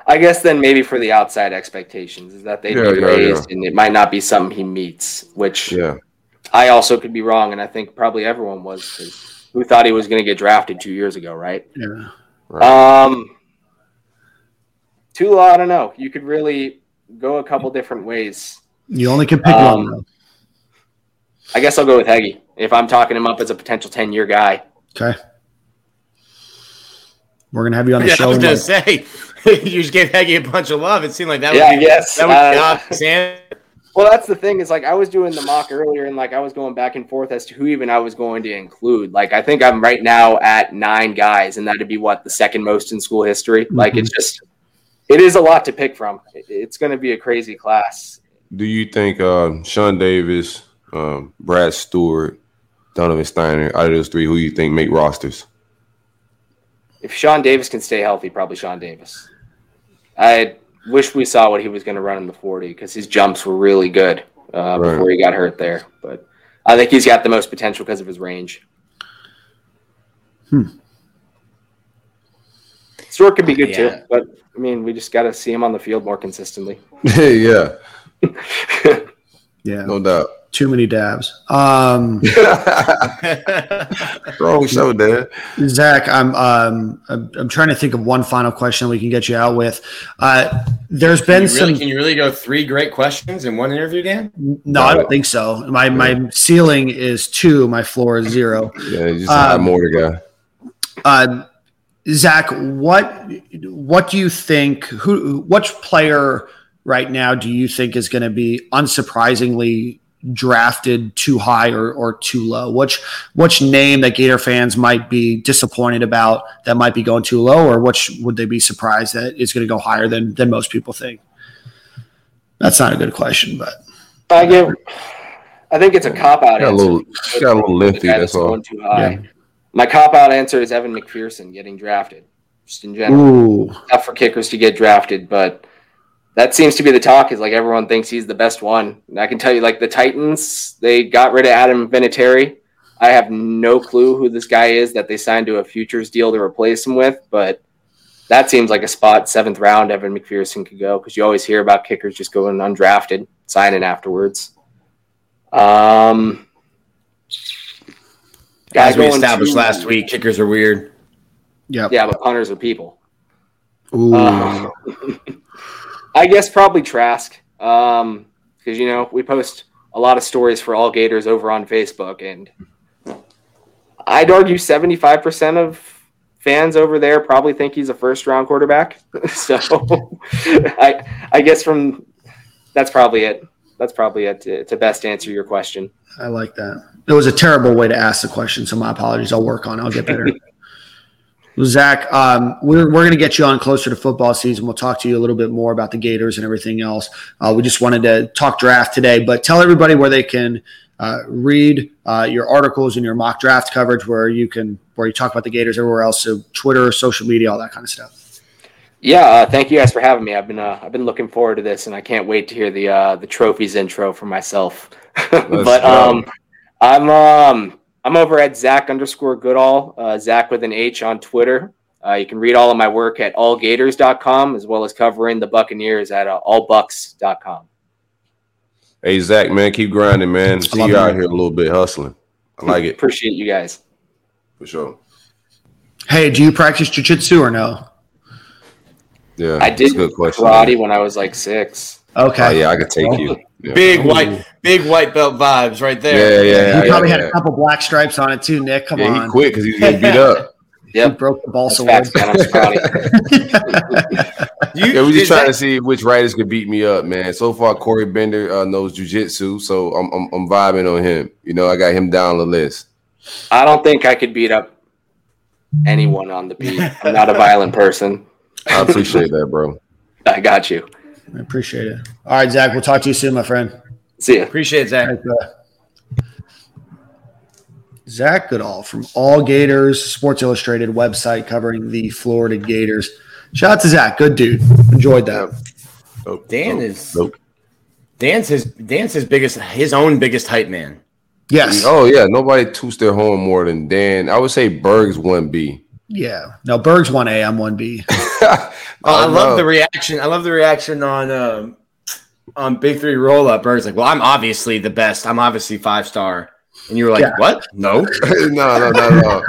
I guess then maybe for the outside expectations is that they've been raised, and it might not be something he meets, which I also could be wrong, and I think probably everyone was, 'cause who thought he was going to get drafted 2 years ago, right? Yeah. Right. Tula, I don't know. You could really go a couple different ways. You only can pick one, though. I guess I'll go with Heggie if I'm talking him up as a potential 10-year guy. Okay. We're going to have you on the show. I was going to say, you just gave Heggie a bunch of love. It seemed like well, that's the thing is, like, I was doing the mock earlier, and like I was going back and forth as to who even I was going to include. Like, I think I'm right now at 9 guys, and that'd be the second most in school history. Mm-hmm. Like, it is a lot to pick from. It's going to be a crazy class. Do you think Sean Davis, Brad Stewart, Donovan Steiner, out of those three, who you think make rosters? If Sean Davis can stay healthy, probably Sean Davis. I wish we saw what he was going to run in the 40, because his jumps were really good before he got hurt there. But I think he's got the most potential because of his range. Stewart could be good too, but I mean, we just got to see him on the field more consistently. No doubt. Too many dabs. Wrong show, Dad. Zach, I'm trying to think of one final question we can get you out with. There's been Can you really go three great questions in one interview, Dan? No, I don't think so. My ceiling is two. My floor is zero. Yeah, you just have more to go. Zach, what do you think? Which player right now do you think is going to be unsurprisingly drafted too high or too low? Which name that Gator fans might be disappointed about that might be going too low, or which would they be surprised that it's going to go higher than most people think? That's not a good question, but I think it's a cop out answer. Got a little lifty. That's all. Too high. Yeah. My cop out answer is Evan McPherson getting drafted. Just in general, tough for kickers to get drafted, but that seems to be the talk, is like everyone thinks he's the best one. And I can tell you, like the Titans, they got rid of Adam Vinatieri. I have no clue who this guy is that they signed to a futures deal to replace him with, but that seems like a spot 7th round Evan McPherson could go, because you always hear about kickers just going undrafted, signing afterwards. As we established last week, kickers are weird. Yeah, but punters are people. Ooh. I guess probably Trask, because, we post a lot of stories for All Gators over on Facebook, and I'd argue 75% of fans over there probably think he's a first-round quarterback. So I guess that's probably it. That's probably it to best answer your question. I like that. It was a terrible way to ask the question, so my apologies. I'll work on it. I'll get better. Zach, we're going to get you on closer to football season. We'll talk to you a little bit more about the Gators and everything else. We just wanted to talk draft today, but tell everybody where they can read your articles and your mock draft coverage, where you talk about the Gators everywhere else. So Twitter, social media, all that kind of stuff. Yeah, thank you guys for having me. I've been looking forward to this, and I can't wait to hear the trophies intro for myself. But I'm over at Zach_Goodall, Zach with an H on Twitter. You can read all of my work at allgators.com, as well as covering the Buccaneers at allbucks.com. Hey, Zach, man, keep grinding, man. See you out here a little bit hustling. I like it. Appreciate you guys. For sure. Hey, do you practice jiu-jitsu or no? Yeah, I did karate when I was like 6. Okay. Oh, yeah, I could take you. Yeah. Big white belt vibes right there. Yeah. He probably had a couple black stripes on it too, Nick. Come on. He quit because he was getting beat up. Yep. He broke the balsa wood. We're just trying to see which writers could beat me up, man. So far, Cory Bender knows jujitsu, so I'm vibing on him. I got him down the list. I don't think I could beat up anyone on the beat. I'm not a violent person. I appreciate that, bro. I got you. I appreciate it. All right, Zach, we'll talk to you soon, my friend. See you. Appreciate it, Zach. Thanks, Zach Goodall from All Gators, Sports Illustrated website covering the Florida Gators. Shout out to Zach. Good dude. Enjoyed that. Dan's his own biggest hype man. Yes. Oh, yeah. Nobody toots their home more than Dan. I would say Berg's 1B. Yeah. No, Berg's 1A. I'm 1B. I love the reaction on Big Three Roll-Up. Berg's like, well, I'm obviously the best. I'm obviously 5-star. And you were like, what? No. No.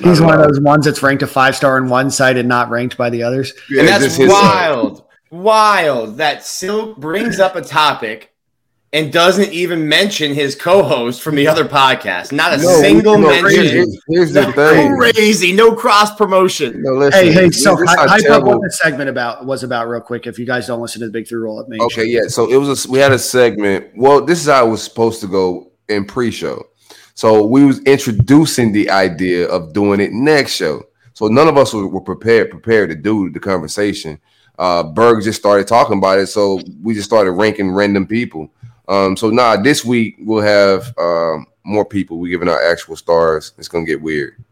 He's one of those ones that's ranked a 5-star on one side and not ranked by the others. Yeah, and that's wild. Wild that Silk brings up a topic and doesn't even mention his co-host from the other podcast. Not a single mention. Here's the thing. Crazy. No cross promotion. No, listen. Hey, so I thought what the segment was about real quick. If you guys don't listen to the Big Three Roll-Up, yeah. So we had a segment. Well, this is how it was supposed to go in pre-show. So we was introducing the idea of doing it next show. So none of us were prepared to do the conversation. Berg just started talking about it, so we just started ranking random people. This week we'll have more people. We're giving out actual stars. It's going to get weird.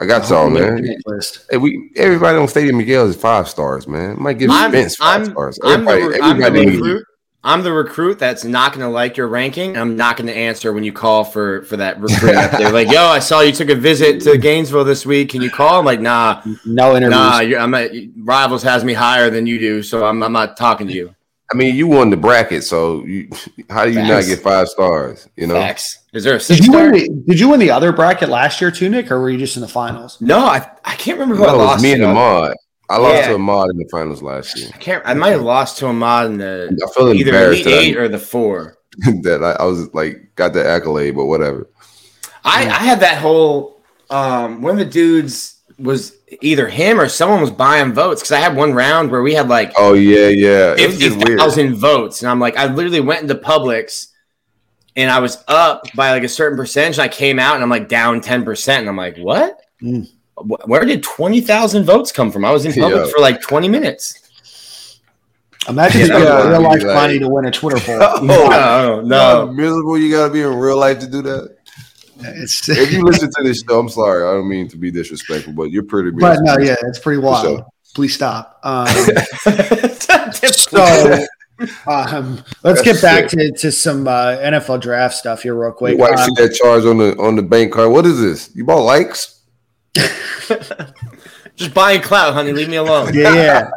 I got y'all, man. Hey, everybody on Stadium Miguel is 5 stars, man. Might give Spence 5 stars. Everybody, I'm the recruit. I'm the recruit that's not going to like your ranking. I'm not going to answer when you call for that recruit up there. Like, yo, I saw you took a visit to Gainesville this week. Can you call? I'm like, nah. No interviews. Nah, Rivals has me higher than you do, so I'm not talking to you. I mean, you won the bracket, so how do you not get 5 stars? You know, is there a 6 star? Did you win the other bracket last year too, Nick, or were you just in the finals? No, I can't remember who I lost to. It was me and Ahmad. I lost to Ahmad in the finals last year. I might have lost to Ahmad in the either the 8 or the 4. That I was like got the accolade, but whatever. I had that whole one of the dudes was either him or someone was buying votes because I had one round where we had like 50,000 votes, and I'm like, I literally went into Publix and I was up by like a certain percentage. And I came out and I'm like down 10%, and I'm like, what? Mm. Where did 20,000 votes come from? I was in public for like 20 minutes. Imagine real life money to win a Twitter poll. No. How miserable you got to be in real life to do that. If you listen to this show, I'm sorry. I don't mean to be disrespectful, but you're pretty miserable. But no, yeah, it's pretty wild. So. Please stop. Let's get back to some NFL draft here real quick. Why see that charge on the bank card? What is this? You bought likes? Just buying clout, honey. Leave me alone. Yeah.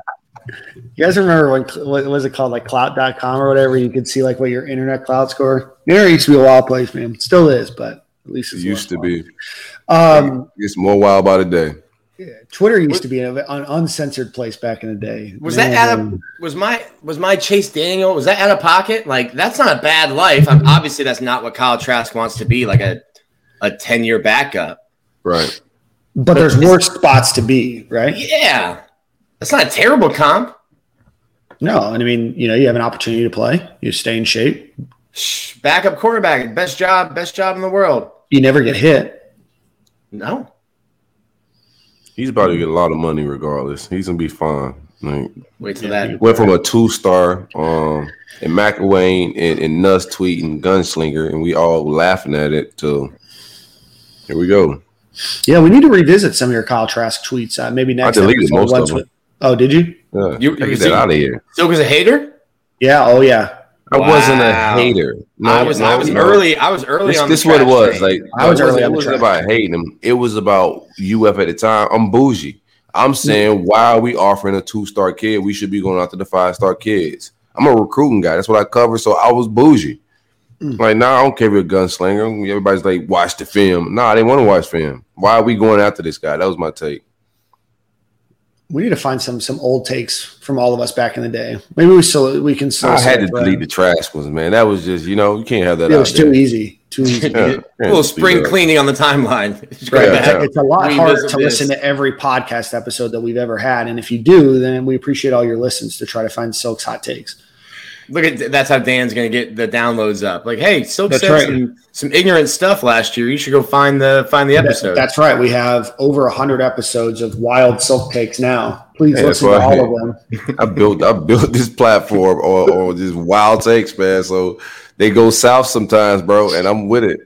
You guys remember what was it called? Like clout.com or whatever. You could see like what your internet cloud score. Internet used to be a wild place, man. Still is, but at least it's it used to be. It's more wild by the day. Yeah, Twitter used to be an uncensored place back in the day. Was that out of was my Chase Daniel? Was that out of pocket? Like that's not a bad life. Obviously, that's not what Kyle Trask wants to be. Like a 10-year backup, right? But there's worse spots to be, right? Yeah. That's not a terrible comp. No. And I mean, you have an opportunity to play. You stay in shape. Backup quarterback. Best job in the world. You never get hit. No. He's about to get a lot of money regardless. He's going to be fine. Like, wait till that. Went from a 2-star and McElwain and Nuss tweeting gunslinger, and we all laughing at it till here we go. Yeah, we need to revisit some of your Kyle Trask tweets. Maybe next. I deleted most of them. Oh, did you? Yeah, get that out of here. Still was a hater? Yeah. Oh, yeah. Wow. I wasn't a hater. No, I was early. I was early on. This is what it was. Like I was early. It wasn't about hating him. It was about UF at the time. I'm bougie. I'm saying why are we offering a 2-star kid? We should be going after the 5-star kids. I'm a recruiting guy. That's what I cover. So I was bougie. Like, nah, I don't care if you're a gunslinger. Everybody's like, watch the film. Nah, I didn't want to watch film. Why are we going after this guy? That was my take. We need to find some old takes from all of us back in the day. Maybe we can still. I had to delete the trash ones, man. That was just, you can't have that. It was too easy. Yeah, a little spring cleaning on the timeline. It's a lot harder to listen to every podcast episode that we've ever had. And if you do, then we appreciate all your listens to try to find Silk's hot takes. Look at that's how Dan's going to get the downloads up. Like, hey, Silk said some ignorant stuff last year. You should go find the episode. That's right. We have over 100 episodes of wild Silk takes now. Please listen to all of them. I built this platform or just wild takes, man. So they go south sometimes, bro, and I'm with it.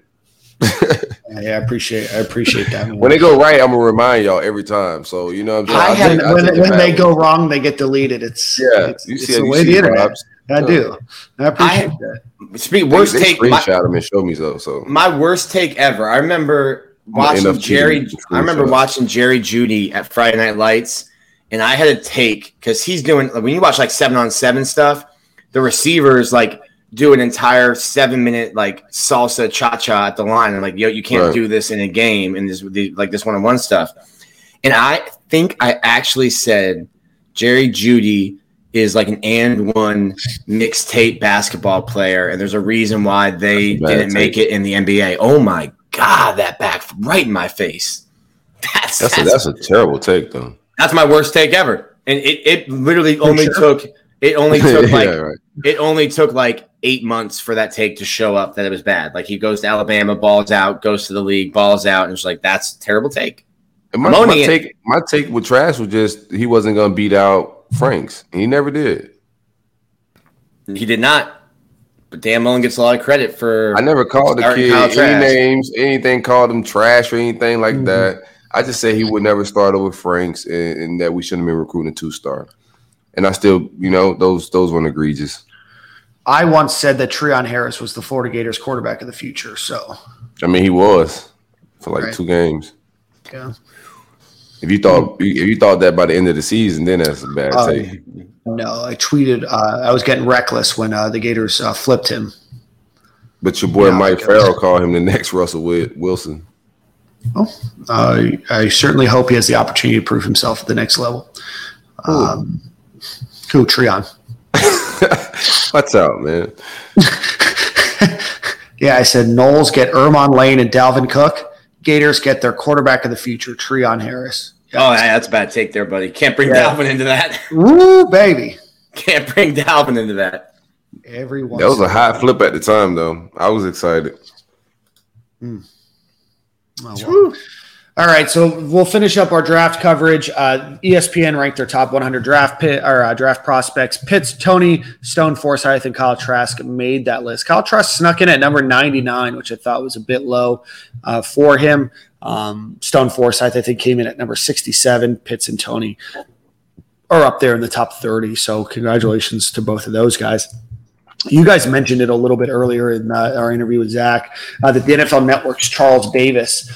Yeah, I appreciate that. When they go right, I'm gonna remind y'all every time. So you know, what I'm saying? When they go wrong, they get deleted. It's the way the internet. I do. I appreciate that. Worst take. Screenshot them and show me so. My worst take ever. I remember watching Jerry Jeudy at Friday Night Lights, and I had a take because he's doing when you watch like 7-on-7 stuff, the receivers like do an entire 7-minute like salsa cha-cha at the line, and like you can't do this in a game and this one-on-one stuff. And I think I actually said Jerry Jeudy is like an and one mixtape basketball player, and there's a reason why they didn't make it in the NBA. Oh my God, that back right in my face. That's a terrible take though. That's my worst take ever, and it literally only took like it only took like 8 months for that take to show up that it was bad. Like he goes to Alabama, balls out, goes to the league, balls out, and it's like that's a terrible take. And my take with Trash was just he wasn't gonna beat out Franks. He never did. He did not. But Dan Mullen gets a lot of credit for. I never called the kid any names, anything, called him trash or anything like that. I just say he would never start over Franks and that we shouldn't have been recruiting a 2-star. And I still, those weren't egregious. I once said that Treon Harris was the Florida Gators quarterback of the future. So, I mean, he was for like 2 games. Yeah. If you thought that by the end of the season, then that's a bad take. No, I tweeted I was getting reckless when the Gators flipped him. But your boy Mike Farrell called him the next Russell Wilson. Well, I certainly hope he has the opportunity to prove himself at the next level. Who, Treon? What's up, man? Yeah, I said Knowles get Ermon Lane and Dalvin Cook. Gators get their quarterback of the future, Treon Harris. Yeah. Oh, that's a bad take there, buddy. Can't bring Dalvin into that. Woo, baby. Can't bring Dalvin into that. Everyone. That was a hot flip at the time, though. I was excited. Oh, wow. All right, so we'll finish up our draft coverage. ESPN ranked their top 100 draft prospects. Pitts, Toney, Stone Forsythe, and Kyle Trask made that list. Kyle Trask snuck in at number 99, which I thought was a bit low for him. Stone Forsythe, I think, came in at number 67. Pitts and Toney are up there in the top 30, so congratulations to both of those guys. You guys mentioned it a little bit earlier in our interview with Zach that the NFL Network's Charles Davis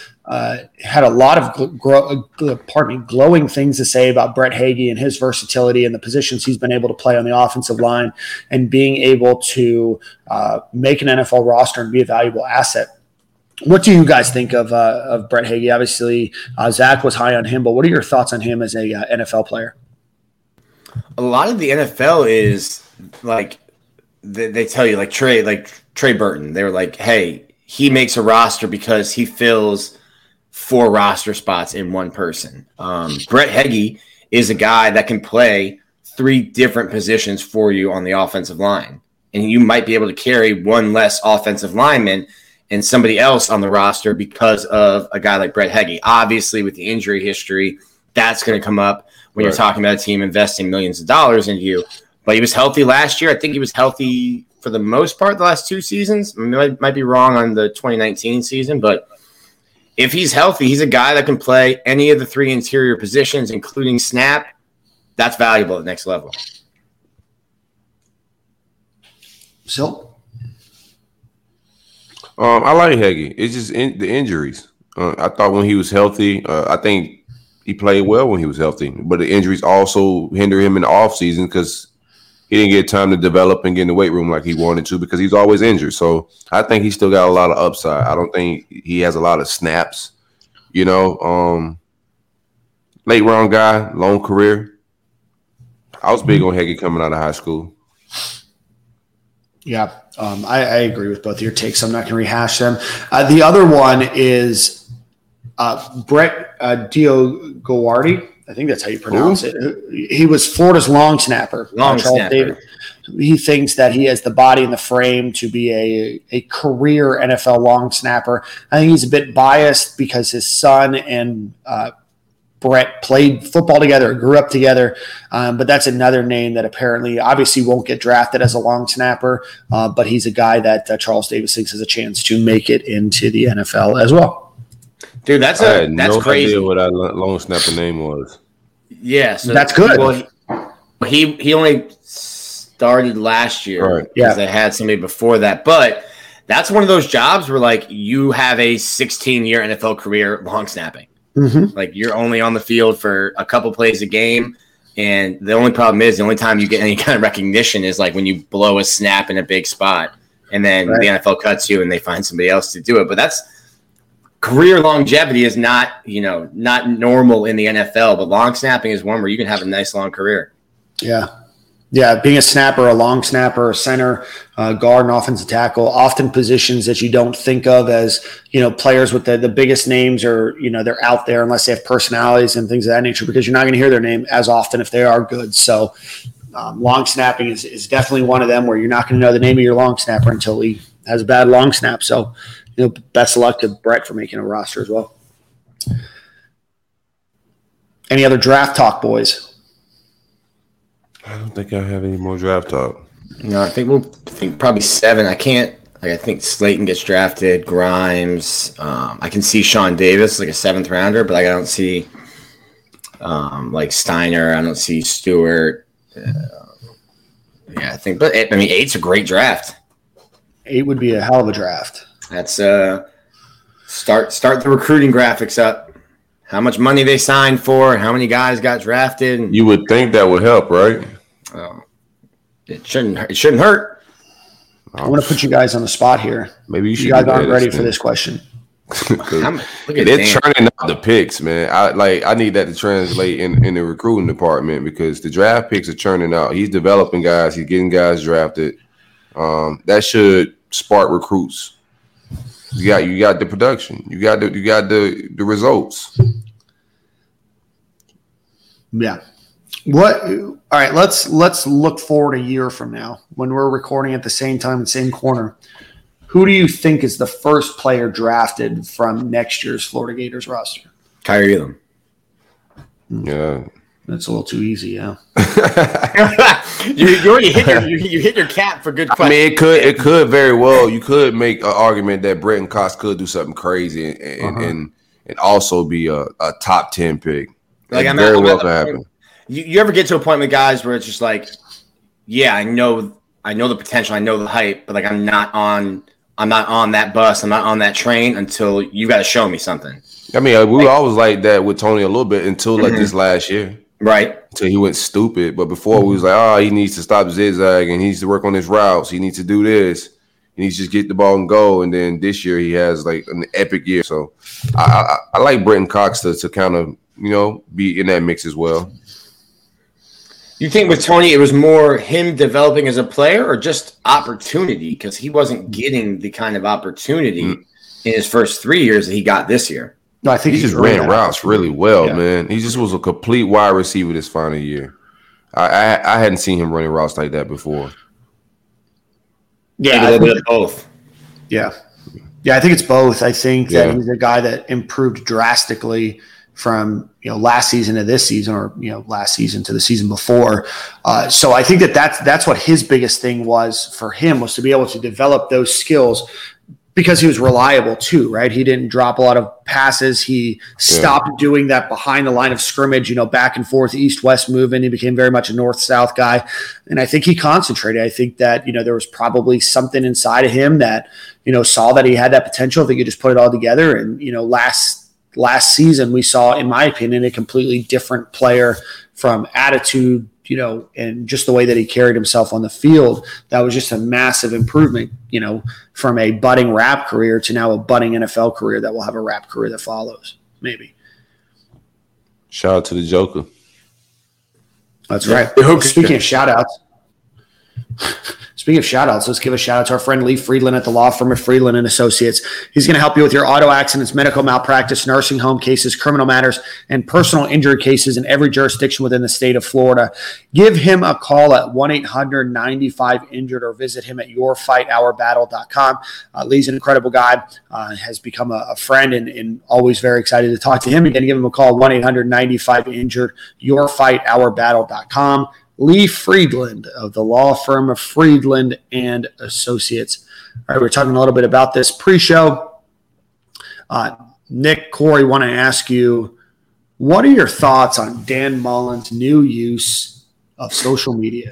had a lot of glowing things to say about Brett Heggie and his versatility and the positions he's been able to play on the offensive line and being able to make an NFL roster and be a valuable asset. What do you guys think of Brett Heggie? Obviously, Zach was high on him, but what are your thoughts on him as a NFL player? A lot of the NFL is like they tell you, like Trey Burton. They were like, hey, he makes a roster because he fills 4 roster spots in one person. Brett Heggie is a guy that can play 3 different positions for you on the offensive line. And you might be able to carry 1 less offensive lineman and somebody else on the roster because of a guy like Brett Heggie. Obviously, with the injury history, that's going to come up when you're talking about a team investing millions of dollars in you. But he was healthy last year. I think he was healthy for the most part the last 2 seasons. I might be wrong on the 2019 season, but if he's healthy, he's a guy that can play any of the 3 interior positions, including snap. That's valuable at the next level. So, I like Heggie. It's just the injuries. I thought when he was healthy, I think he played well when he was healthy, but the injuries also hinder him in the offseason because he didn't get time to develop and get in the weight room like he wanted to because he's always injured. So I think he still got a lot of upside. I don't think he has a lot of snaps, you know. Late round guy, long career. I was big on Heggie coming out of high school. Yeah, I agree with both of your takes. I'm not going to rehash them. The other one is Brett Dioguardi. I think that's how you pronounce it. He was Florida's long snapper. Charles Davis. He thinks that he has the body and the frame to be a career NFL long snapper. I think he's a bit biased because his son and Brett played football together, grew up together. But that's another name that apparently obviously won't get drafted as a long snapper. But he's a guy that Charles Davis thinks has a chance to make it into the NFL as well. Dude, that's crazy. Idea what that long snapper name was. Yeah, so that's good. Well, he only started last year because they had somebody before that. But that's one of those jobs where like you have a 16-year NFL career long snapping. Mm-hmm. Like you're only on the field for a couple plays a game, and the only problem is the only time you get any kind of recognition is like when you blow a snap in a big spot, and then the NFL cuts you and they find somebody else to do it. But that's career longevity is not normal in the NFL, but long snapping is one where you can have a nice long career. Yeah. Yeah, being a snapper, a long snapper, a center, guard, and offensive tackle, often positions that you don't think of as, you know, players with the biggest names or, you know, they're out there unless they have personalities and things of that nature because you're not going to hear their name as often if they are good. So long snapping is definitely one of them where you're not going to know the name of your long snapper until he has a bad long snap. So, you know, best of luck to Brett for making a roster as well. Any other draft talk, boys? I don't think I have any more draft talk. No, I think we'll probably 7. I think Slayton gets drafted, Grimes. I can see Sean Davis like a 7th rounder, but like, I don't see like Steiner. I don't see Stewart. Yeah, I think. But I mean, 8's a great draft. 8 would be a hell of a draft. That's start the recruiting graphics up. How much money they signed for? How many guys got drafted? You would think that would help, right? Oh, it shouldn't hurt. I want to put you guys on the spot here. Maybe you guys aren't ready for this question. They're churning out the picks, man. I need that to translate in the recruiting department because the draft picks are churning out. He's developing guys. He's getting guys drafted. That should spark recruits. You got the production. You got the results. Yeah. All right, let's look forward a year from now when we're recording at the same time and same corner. Who do you think is the first player drafted from next year's Florida Gators roster? Kyrie Elam. Yeah. That's a little too easy, yeah. you already hit your cap for good questions. I mean, it could very well. You could make an argument that Bretton Cox could do something crazy and also be a top 10 pick. Like, happen. You ever get to a point with guys where it's just like, yeah, I know the potential, I know the hype, but like I'm not on that bus, I'm not on that train until you got to show me something. I mean, we were always like that with Tony a little bit until like this last year. Right. Until he went stupid. But before we was like, he needs to stop zigzag and he needs to work on his routes. He needs to do this. He needs to just get the ball and go. And then this year he has like an epic year. So I like Bretton Cox to kind of, be in that mix as well. You think with Tony it was more him developing as a player or just opportunity? Because he wasn't getting the kind of opportunity in his first 3 years that he got this year. No, I think he just ran routes really well, man. He just was a complete wide receiver this final year. I hadn't seen him running routes like that before. Yeah, I think it's both. Yeah, I think it's both. I think that he's a guy that improved drastically from last season to this season, or last season to the season before. So I think that's what his biggest thing was for him, was to be able to develop those skills. Because he was reliable too, right? He didn't drop a lot of passes. He stopped doing that behind the line of scrimmage, back and forth, east-west movement. He became very much a north-south guy. And I think he concentrated. I think that, there was probably something inside of him that, saw that he had that potential. I think he just put it all together. And, last season we saw, in my opinion, a completely different player from attitude, and just the way that he carried himself on the field. That was just a massive improvement, from a budding rap career to now a budding NFL career that will have a rap career that follows, maybe. Shout out to the Joker. That's right. Speaking of shout outs, let's give a shout out to our friend Lee Friedland at the law firm of Friedland and Associates. He's going to help you with your auto accidents, medical malpractice, nursing home cases, criminal matters, and personal injury cases in every jurisdiction within the state of Florida. Give him a call at 1-800-95-INJURED or visit him at yourfightourbattle.com. Lee's an incredible guy, has become a friend, and always very excited to talk to him. Again, give him a call, 1-800-95-INJURED, yourfightourbattle.com. Lee Friedland of the law firm of Friedland and Associates. All right, we're talking a little bit about this pre-show. Nick, Corey, want to ask you, what are your thoughts on Dan Mullen's new use of social media?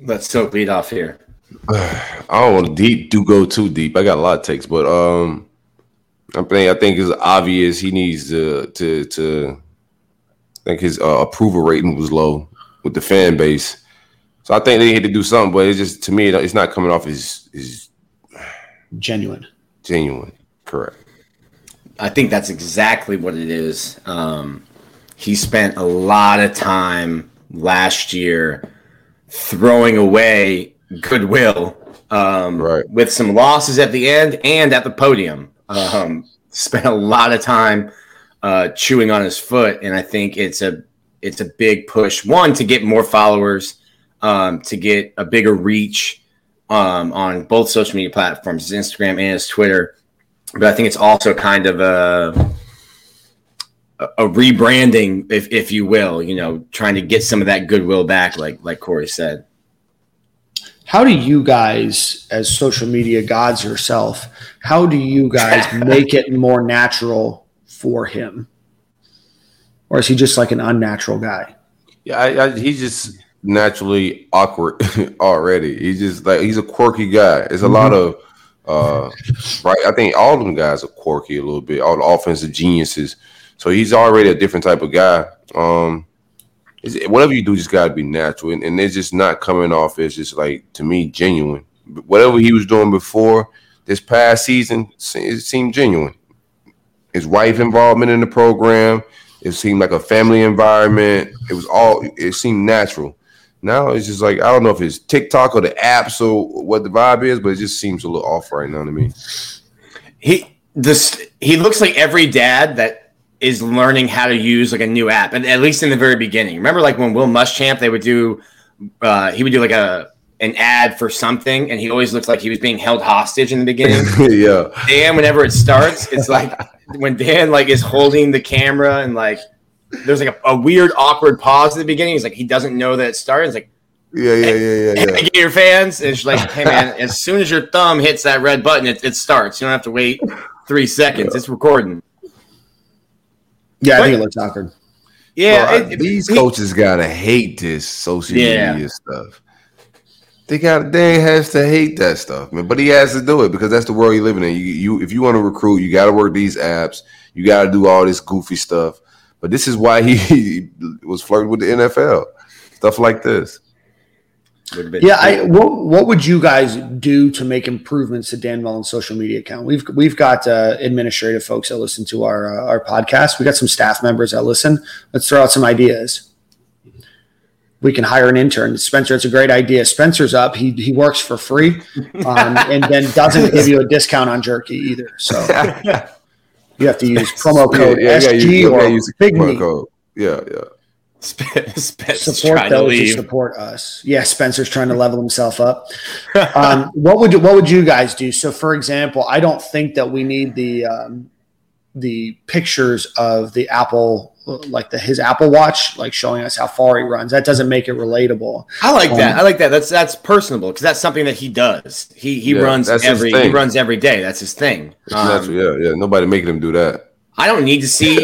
Let's so lead off here. I don't want to go too deep. I got a lot of takes, but I think it's obvious he needs to I think his approval rating was low with the fan base. So I think they had to do something, but it's just, to me, it's not coming off as genuine. Genuine, correct. I think that's exactly what it is. He spent a lot of time last year throwing away goodwill with some losses at the end and at the podium. Spent a lot of time chewing on his foot, and I think it's a big push, one, to get more followers, to get a bigger reach on both social media platforms, his Instagram and his Twitter. But I think it's also kind of a rebranding, if you will, trying to get some of that goodwill back, like Corey said. How do you guys, as social media gods yourself, how do you guys make it more natural for him? Or is he just like an unnatural guy? Yeah, he's just naturally awkward already. He's just like, he's a quirky guy. It's a lot of right. I think all them guys are quirky a little bit. All the offensive geniuses. So he's already a different type of guy. Whatever you do, just got to be natural, and it's just not coming off as just like, to me, genuine. Whatever he was doing before this past season, it seemed genuine. His wife involvement in the program, it seemed like a family environment. It seemed natural. Now it's just like, I don't know if it's TikTok or the apps or what the vibe is, but it just seems a little off right now to me. He looks like every dad that is learning how to use like a new app, and at least in the very beginning. Remember, like when Will Muschamp, they would do, he would do like an ad for something, and he always looked like he was being held hostage in the beginning. Yeah, Dan, whenever it starts, it's like when Dan like is holding the camera, and like there's like a weird awkward pause at the beginning. He's like, he doesn't know that it started. It's like, yeah. Gator fans, it's like, hey man, as soon as your thumb hits that red button, it starts. You don't have to wait 3 seconds. Yeah. It's recording. Yeah, I think it looks awkward. Yeah, bro, these coaches gotta hate this social media stuff. They has to hate that stuff, man. But he has to do it because that's the world you're living in. You if you want to recruit, you got to work these apps. You got to do all this goofy stuff. But this is why he was flirting with the NFL, stuff like this. Yeah, what would you guys do to make improvements to Dan Mullen's social media account? We've got administrative folks that listen to our podcast. We got some staff members that listen. Let's throw out some ideas. We can hire an intern. Spencer, it's a great idea. Spencer's up. He works for free, and then doesn't give you a discount on jerky either. So you have to use promo code SG or Big Me. Yeah. Spencer's support those who support us. Yeah, Spencer's trying to level himself up. What would you guys do? So, for example, I don't think that we need the pictures of the Apple, like his Apple Watch, like showing us how far he runs. That doesn't make it relatable. I like that. I like that. That's personable because that's something that he does. He runs he runs every day. That's his thing. That's nobody making him do that. I don't need to see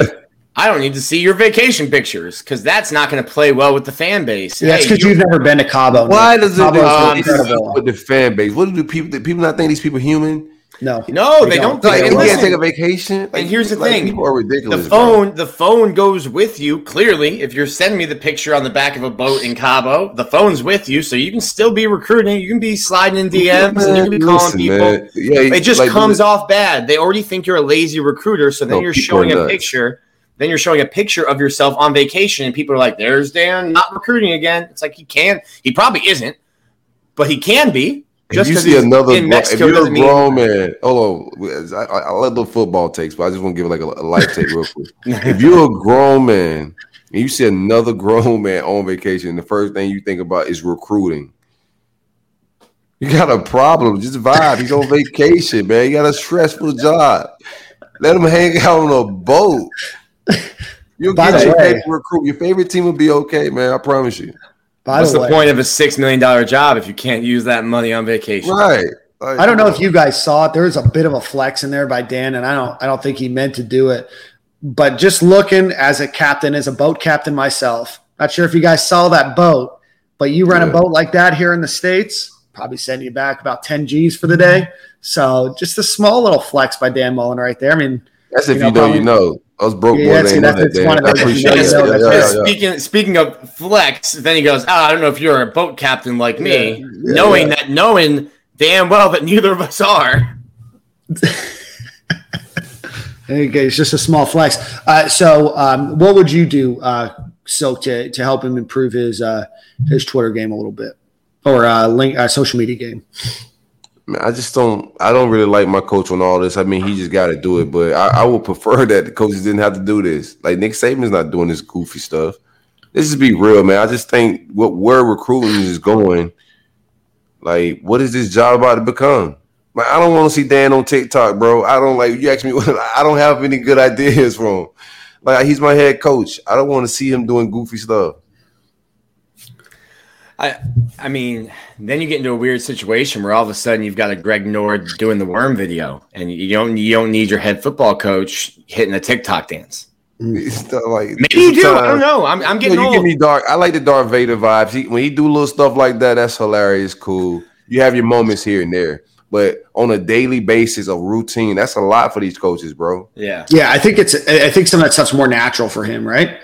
your vacation pictures because that's not going to play well with the fan base. Yeah, that's because you've never been to Cabo. Why does it with the fan base? What do people not think these people human? No, they don't. They can't take a vacation. Like, and here's the thing: people are ridiculous. The phone goes with you. Clearly, if you're sending me the picture on the back of a boat in Cabo, the phone's with you, so you can still be recruiting. You can be sliding in DMs, and you can be calling people. Yeah, it just comes off bad. They already think you're a lazy recruiter, so then you're showing a picture. Then you're showing a picture of yourself on vacation, and people are like, "There's Dan, not recruiting again." It's like he probably isn't, but he can be. Just if you see another, if you're a grown man, hold on. I love the football takes, but I just want to give like a life take real quick. If you're a grown man and you see another grown man on vacation, the first thing you think about is recruiting. You got a problem. Just vibe. He's on vacation, man. You got a stressful job. Let him hang out on a boat. You'll get your favorite recruit. Your favorite team will be okay, man. I promise you. What's the point of a $6 million job if you can't use that money on vacation? Right. I don't know if you guys saw it. There was a bit of a flex in there by Dan, and I don't think he meant to do it. But just looking as a captain, as a boat captain myself, not sure if you guys saw that boat, but you run a boat like that here in the States, probably send you back about 10 G's for the day. So just a small little flex by Dan Mullen right there. I mean, that's if you know, you know. I was broke more than that. Speaking of flex, then he goes, I don't know if you're a boat captain like me, knowing damn well that neither of us are. Okay, it's just a small flex. So what would you do to help him improve his Twitter game a little bit or social media game? I don't really like my coach on all this. I mean, he just got to do it, but I would prefer that the coaches didn't have to do this. Like, Nick Saban's not doing this goofy stuff. Let's just be real, man. I just think where recruiting is going, like, what is this job about to become? Like, I don't want to see Dan on TikTok, bro. I don't like – you ask me, I don't have any good ideas for him. Like, he's my head coach. I don't want to see him doing goofy stuff. I mean, then you get into a weird situation where all of a sudden you've got a Greg Nord doing the worm video, and you don't need your head football coach hitting a TikTok dance. Like, maybe you do. I don't know. I'm getting old. Give me dark. I like the Darth Vader vibes. When he do little stuff like that, that's hilarious. Cool. You have your moments here and there, but on a daily basis, a routine, that's a lot for these coaches, bro. Yeah. Yeah. I think some of that stuff's more natural for him, right?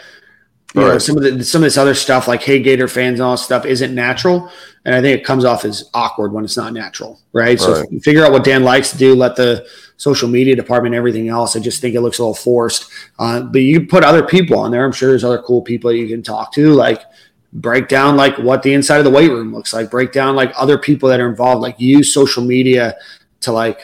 You know, some of this other stuff, like, hey, Gator fans and all this stuff, isn't natural. And I think it comes off as awkward when it's not natural, right? So if you figure out what Dan likes to do, let the social media department and everything else. I just think it looks a little forced. But you put other people on there. I'm sure there's other cool people you can talk to, like break down like what the inside of the weight room looks like, break down like other people that are involved, like use social media to like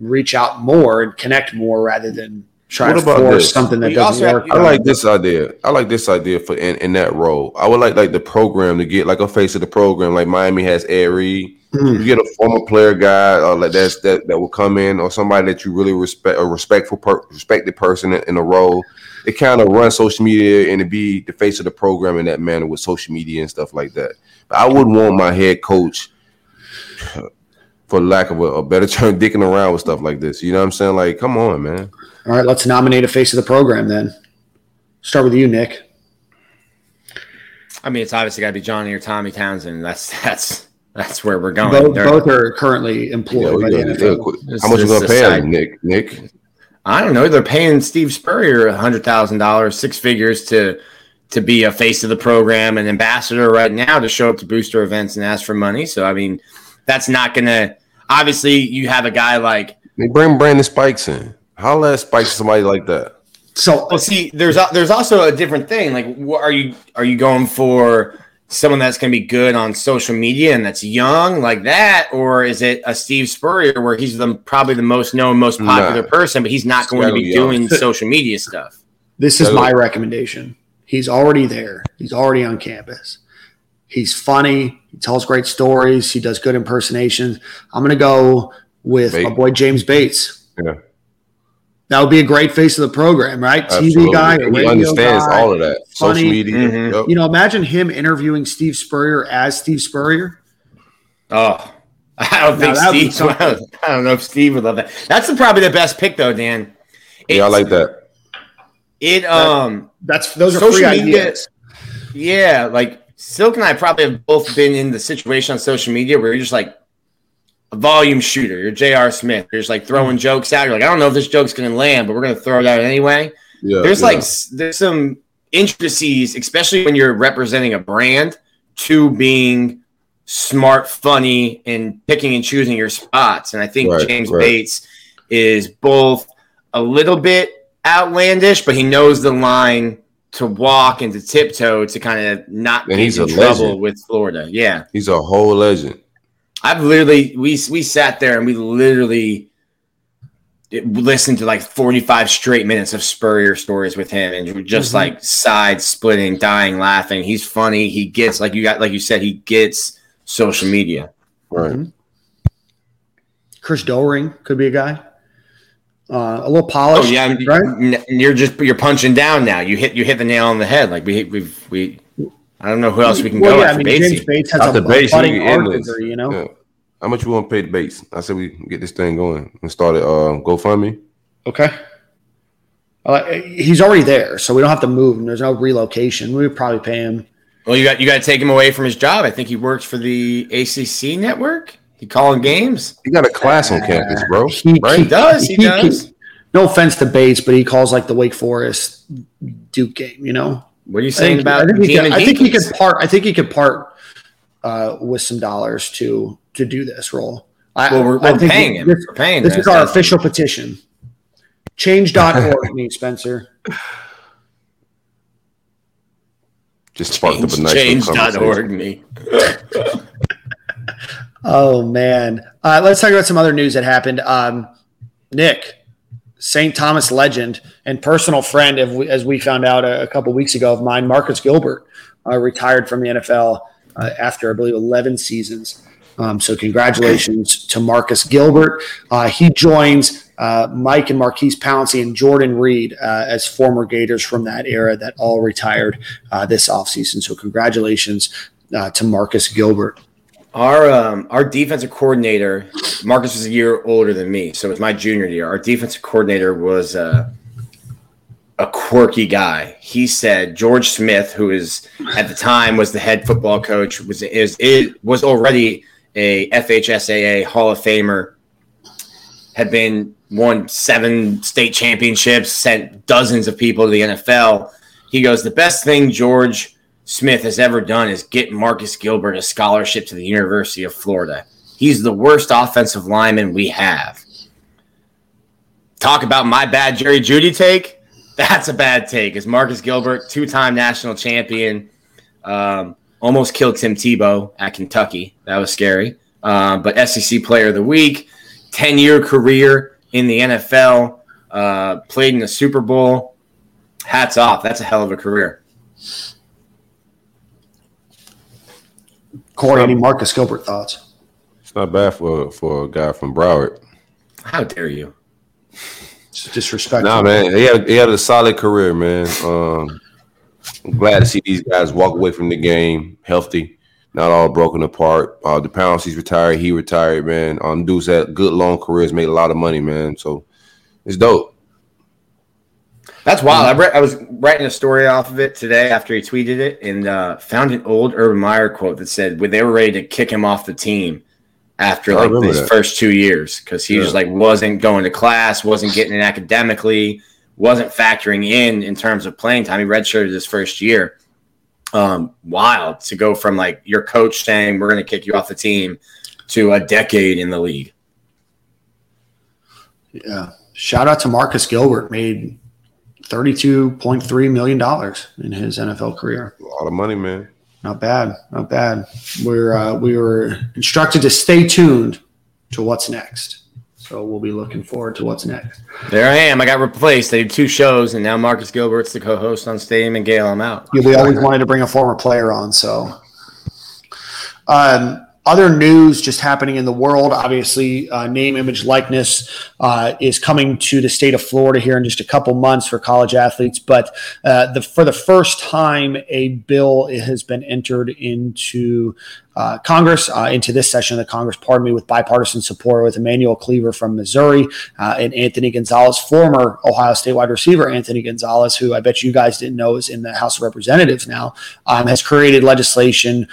reach out more and connect more rather than try to force something that doesn't work. I like this idea. I like this idea for in that role. I would like the program to get like a face of the program, like Miami has Ed Reed. You get a former player guy like that will come in, or somebody that you really respect, a respected person in a role. It kind of runs social media and to be the face of the program in that manner with social media and stuff like that. But I wouldn't want my head coach, for lack of a better term, dicking around with stuff like this. You know what I'm saying? Like, come on, man. All right, let's nominate a face of the program then. Start with you, Nick. I mean, it's obviously got to be Johnny or Tommy Townsend. That's where we're going. Both are currently employed by the NFL. How much are you going to pay them, Nick? I don't know. They're paying Steve Spurrier $100,000, six figures to be a face of the program, an ambassador right now, to show up to booster events and ask for money. So, I mean, that's not going to – obviously, you have a guy like – they bring Brandon Spikes in. How less spikes somebody like that? So, well, see, there's also a different thing. Like, are you going for someone that's going to be good on social media and that's young like that, or is it a Steve Spurrier where he's probably the most known, most popular person, but he's not going to be doing social media stuff? This is my recommendation. He's already there. He's already on campus. He's funny. He tells great stories. He does good impersonations. I'm going to go with my boy James Bates. Yeah. That would be a great face of the program, right? Absolutely. TV guy, radio understands guy, all of that. Funny. Social media. Mm-hmm. Yep. You know, imagine him interviewing Steve Spurrier as Steve Spurrier. Oh, I don't know if Steve would love that. That's probably the best pick, though, Dan. I like that. Those are free ideas. Yeah, like Silk and I probably have both been in the situation on social media where you're just like, a volume shooter. You're J.R. Smith. You're just like throwing jokes out. You're like, I don't know if this joke's going to land, but we're going to throw it out anyway. Yeah, there's some intricacies, especially when you're representing a brand, to being smart, funny, and picking and choosing your spots. And I think James Bates is both a little bit outlandish, but he knows the line to walk and to tiptoe to kind of not get into trouble with Florida. Yeah. He's a whole legend. I've literally, we sat there and we literally listened to like 45 straight minutes of Spurrier stories with him, and just like side splitting, dying, laughing. He's funny. He gets, like you said, he gets social media. Right. Mm-hmm. Chris Doering could be a guy. A little polished. Oh yeah, right? You're punching down now. You hit the nail on the head. Like we. I don't know who else we can go after. James Bates has a budding art degree, you know? Yeah. How much you want to pay to Bates? I said we get this thing going and start it. GoFundMe. Okay. He's already there, so we don't have to move him. There's no relocation. We would probably pay him. Well, you got to take him away from his job. I think he works for the ACC network. He calling games. He got a class on campus, bro. He does. No offense to Bates, but he calls like the Wake Forest Duke game, you know? What are you saying about? I think he could part with some dollars to do this role. We're paying him. We're paying. This is our official petition. Change.org, me, Spencer. Just sparked up a nice Change.org, me. Oh man, let's talk about some other news that happened. Nick. St. Thomas legend and personal friend, as we found out a couple weeks ago, of mine, Marcus Gilbert, retired from the NFL after, I believe, 11 seasons. So congratulations to Marcus Gilbert. He joins Mike and Marquise Pouncey and Jordan Reed as former Gators from that era that all retired this offseason. So congratulations to Marcus Gilbert. Our defensive coordinator, Marcus was a year older than me, so it was my junior year. Our defensive coordinator was a quirky guy. He said George Smith, who is at the time was the head football coach, was already a FHSAA Hall of Famer, had been won 7 state championships, sent dozens of people to the NFL. He goes, the best thing George Smith has ever done is get Marcus Gilbert a scholarship to the University of Florida. He's the worst offensive lineman we have. Talk about my bad Jerry Jeudy take. That's a bad take. It's Marcus Gilbert, two-time national champion, almost killed Tim Tebow at Kentucky. That was scary. But SEC Player of the Week, 10-year career in the NFL, played in the Super Bowl. Hats off. That's a hell of a career. Corey, any Marcus Gilbert thoughts? It's not bad for a guy from Broward. How dare you? Disrespectful. Nah, man, he had a solid career, man. I'm glad to see these guys walk away from the game healthy, not all broken apart. DePounce, he's retired. He retired, man. Dudes had good long careers, made a lot of money, man. So it's dope. That's wild. I was writing a story off of it today after he tweeted it and found an old Urban Meyer quote that said they were ready to kick him off the team after his first 2 years because he just wasn't going to class, wasn't getting in academically, wasn't factoring in terms of playing time. He redshirted his first year. Wild to go from your coach saying we're going to kick you off the team to a decade in the league. Yeah. Shout out to Marcus Gilbert, made $32.3 million in his NFL career. A lot of money, man. Not bad. We were instructed to stay tuned to what's next. So we'll be looking forward to what's next. There I am. I got replaced. They did 2 shows, and now Marcus Gilbert's the co-host on Stadium Miguel. I'm out. Yeah, we always wanted to bring a former player on. So other news just happening in the world, obviously, name, image, likeness is coming to the state of Florida here in just a couple months for college athletes. But for the first time, a bill has been entered into Congress, into this session of the Congress, with bipartisan support with Emmanuel Cleaver from Missouri and Anthony Gonzalez, former Ohio State wide receiver Anthony Gonzalez, who I bet you guys didn't know is in the House of Representatives now, has created legislation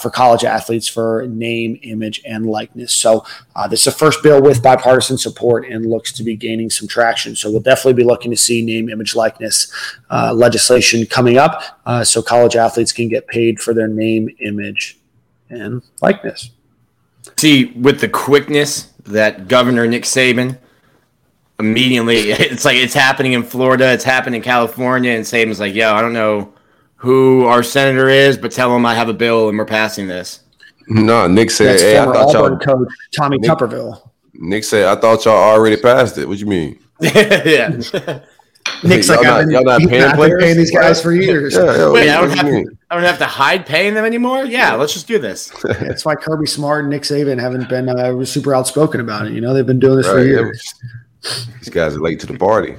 for college athletes for name, image, and likeness. So this is the first bill with bipartisan support and looks to be gaining some traction. So we'll definitely be looking to see name, image, likeness legislation coming up so college athletes can get paid for their name, image, and likeness. See, with the quickness that Governor Nick Saban immediately, it's happening in Florida, it's happening in California, and Saban's like, yo, I don't know who our senator is, but tell him I have a bill and we're passing this. No, Nick said, that's former Auburn coach Tommy Tupperville. Nick said, I thought y'all already passed it. What do you mean? Yeah. Nick's like, I've been paying these guys for years. Yeah, wait, I don't have to hide paying them anymore? Yeah, let's just do this. That's why Kirby Smart and Nick Saban haven't been super outspoken about it. You know, they've been doing this for years. These guys are late to the party.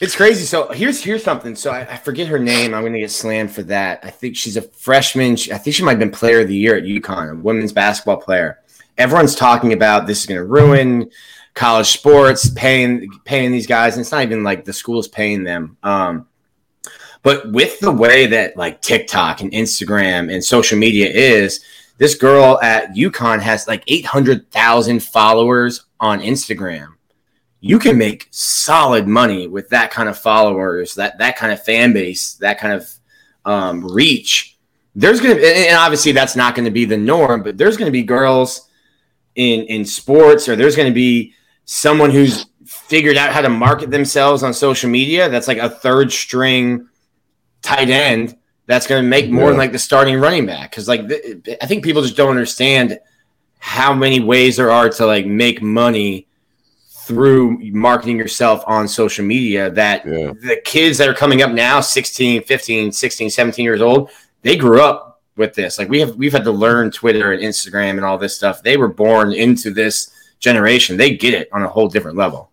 It's crazy. So here's something. So I forget her name. I'm going to get slammed for that. I think she's a freshman. I think she might have been player of the year at UConn, a women's basketball player. Everyone's talking about this is going to ruin – college sports, paying these guys, and it's not even the school's paying them. But with the way that TikTok and Instagram and social media is, this girl at UConn has 800,000 followers on Instagram. You can make solid money with that kind of followers, that kind of fan base, that kind of reach. There's going to be, and obviously that's not going to be the norm, but there's going to be girls in sports, or there's going to be someone who's figured out how to market themselves on social media that's a third string tight end that's going to make more than the starting running back, because I think people just don't understand how many ways there are to make money through marketing yourself on social media, that the kids that are coming up now, 16 15 16 17 years old, they grew up with this. We've had to learn Twitter and Instagram and all this stuff. They were born into this generation. They get it on a whole different level.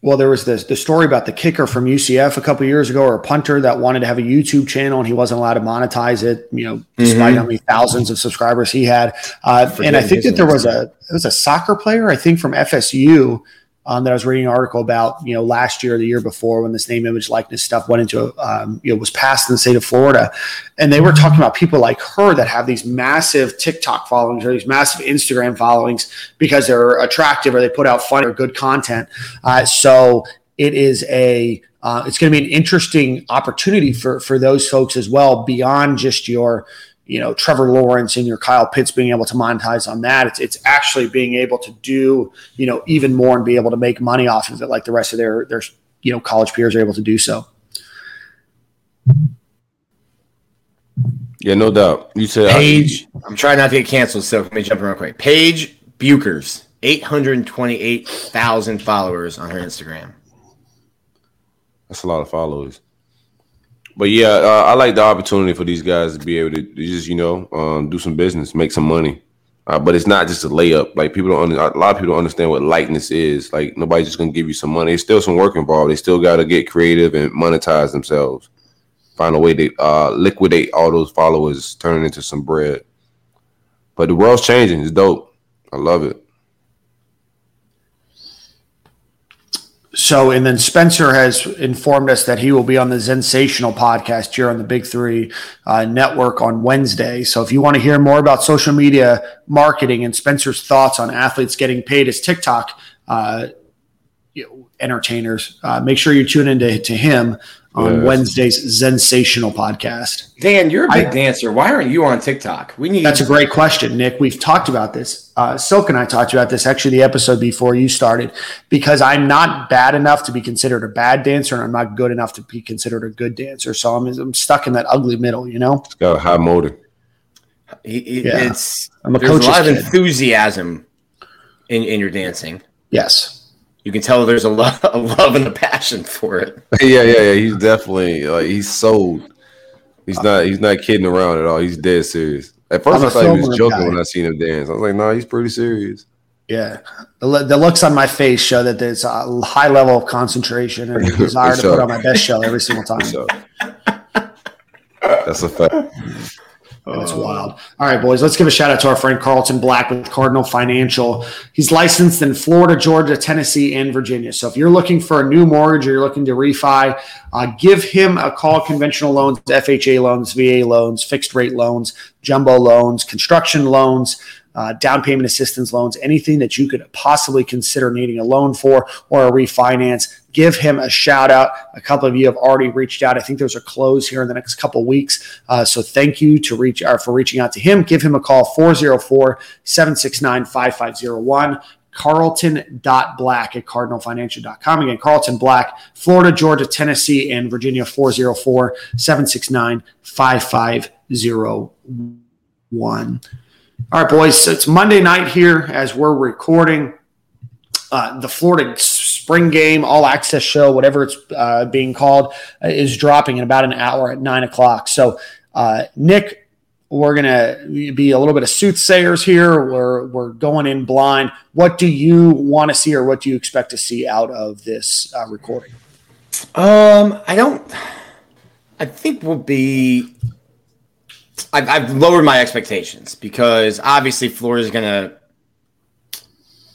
Well, there was the story about the kicker from UCF a couple of years ago, or a punter that wanted to have a YouTube channel and he wasn't allowed to monetize it, despite how many thousands of subscribers he had. And I think that there was a soccer player, I think from FSU, that I was reading an article about, you know, last year or the year before when this name, image, likeness stuff went into, you know, was passed in the state of Florida. And they were talking about people like her that have these massive TikTok followings or these massive Instagram followings because they're attractive or they put out fun or good content. So it is it's going to be an interesting opportunity for those folks as well, beyond just your, you know, Trevor Lawrence and your Kyle Pitts being able to monetize on that. It's actually being able to do, you know, even more and be able to make money off of it like the rest of their you know, college peers are able to do so. Yeah, no doubt. You said Paige. I'm trying not to get canceled, so let me jump in real quick. Paige Buchers, 828,000 followers on her Instagram. That's a lot of followers. But, yeah, I like the opportunity for these guys to be able to just, you know, do some business, make some money. But it's not just a layup. Like, a lot of people don't understand what likeness is. Like, nobody's just going to give you some money. There's still some work involved. They still got to get creative and monetize themselves, find a way to liquidate all those followers, turn it into some bread. But the world's changing. It's dope. I love it. So, and then Spencer has informed us that he will be on the Zensational podcast here on the Big Three network on Wednesday. So if you want to hear more about social media marketing and Spencer's thoughts on athletes getting paid as TikTok entertainers, make sure you tune in to him on Wednesday's Zensational podcast. Dan, you're a big dancer. Why aren't you on TikTok? That's a great question, Nick. We've talked about this. Silk and I talked about this actually the episode before you started, because I'm not bad enough to be considered a bad dancer, and I'm not good enough to be considered a good dancer. So I'm stuck in that ugly middle, you know? It's got a high motor. There's a lot of enthusiasm in your dancing. Yes. You can tell there's a love and a passion for it. Yeah. He's definitely he's sold. He's not kidding around at all. He's dead serious. At first, I thought he was joking when I seen him dance. I was like, no, he's pretty serious. Yeah, the looks on my face show that there's a high level of concentration and a desire to put on my best show every single time. That's a fact. That's wild. All right, boys, let's give a shout-out to our friend Carlton Black with Cardinal Financial. He's licensed in Florida, Georgia, Tennessee, and Virginia. So if you're looking for a new mortgage or you're looking to refi, give him a call. Conventional loans, FHA loans, VA loans, fixed-rate loans, jumbo loans, construction loans, down payment assistance loans, anything that you could possibly consider needing a loan for or a refinance. Give him a shout out. A couple of you have already reached out. I think there's a close here in the next couple of weeks. So thank you for reaching out to him. Give him a call, 404-769-5501. Carlton.Black at cardinalfinancial.com. Again, Carlton Black, Florida, Georgia, Tennessee, and Virginia, 404-769-5501. All right, boys, so it's Monday night here as we're recording. The Florida spring game, all-access show, whatever it's being called, is dropping in about an hour at 9 o'clock. So, Nick, we're going to be a little bit of soothsayers here. We're going in blind. What do you want to see or what do you expect to see out of this recording? I think we'll be – I've lowered my expectations because obviously Florida's going to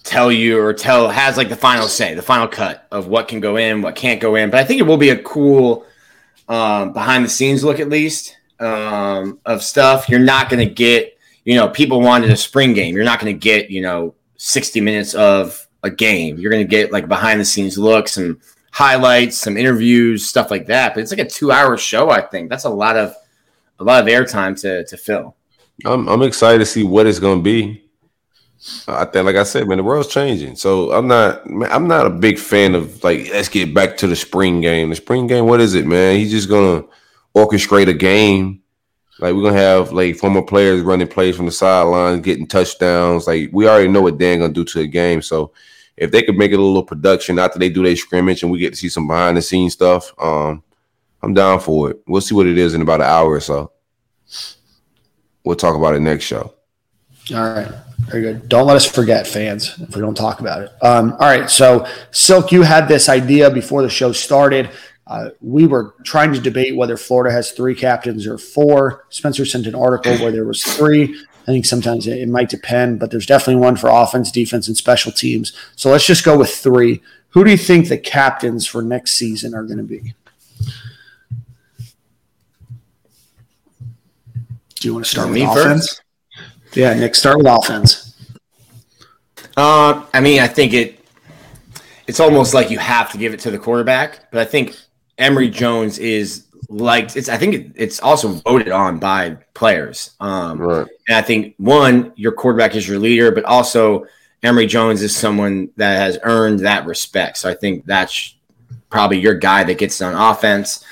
tell you has like the final say, the final cut of what can go in, what can't go in. But I think it will be a cool behind the scenes look at least of stuff. You're not going to get, you know, people wanted a spring game. You're not going to get, you know, 60 minutes of a game. You're going to get like behind the scenes looks and highlights, some interviews, stuff like that. But it's like a 2-hour show, I think. That's a lot of airtime to fill. I'm excited to see what it's going to be. I think, like I said, man, the world's changing. So I'm not a big fan of like, let's get back to the spring game. The spring game, what is it, man? He's just going to orchestrate a game. Like we're going to have like former players running plays from the sidelines, getting touchdowns. Like we already know what Dan going to do to a game. So if they could make it a little production after they do their scrimmage and we get to see some behind the scenes stuff, I'm down for it. We'll see what it is in about an hour or so. We'll talk about it next show. All right. Very good. Don't let us forget, fans, if we don't talk about it. All right. So, Silk, you had this idea before the show started. We were trying to debate whether Florida has 3 captains or 4. Spencer sent an article where there was 3. I think sometimes it might depend, but there's definitely one for offense, defense, and special teams. So let's just go with three. Who do you think the captains for next season are going to be? Do you want to start with offense? First? Yeah, Nick, start with offense. I mean, I think it's almost like you have to give it to the quarterback, but I think Emory Jones is liked. I think it's also voted on by players. Right. And I think, one, your quarterback is your leader, but also Emory Jones is someone that has earned that respect. So I think that's probably your guy that gets on offense.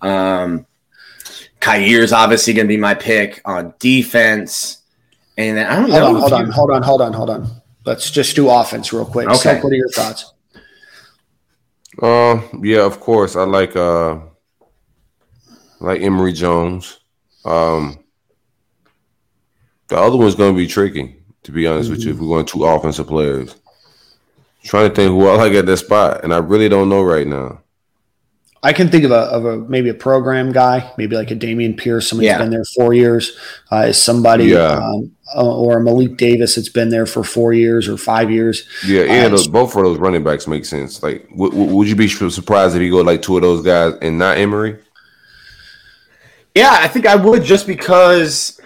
Kyair's obviously going to be my pick on defense. And then I don't know. Hold on. Let's just do offense real quick. Okay. So what are your thoughts? Yeah, of course. I like Emory Jones. The other one's going to be tricky, to be honest with you, if we're going two offensive players. I'm trying to think who I like at that spot, and I really don't know right now. I can think of a maybe a program guy, maybe like a Damian Pierce, somebody who's been there 4 years, is somebody, or a Malik Davis that's been there for 4 years or 5 years. Yeah, both of those running backs make sense. Like, would you be surprised if you go like two of those guys and not Emory? Yeah, I think I would, just because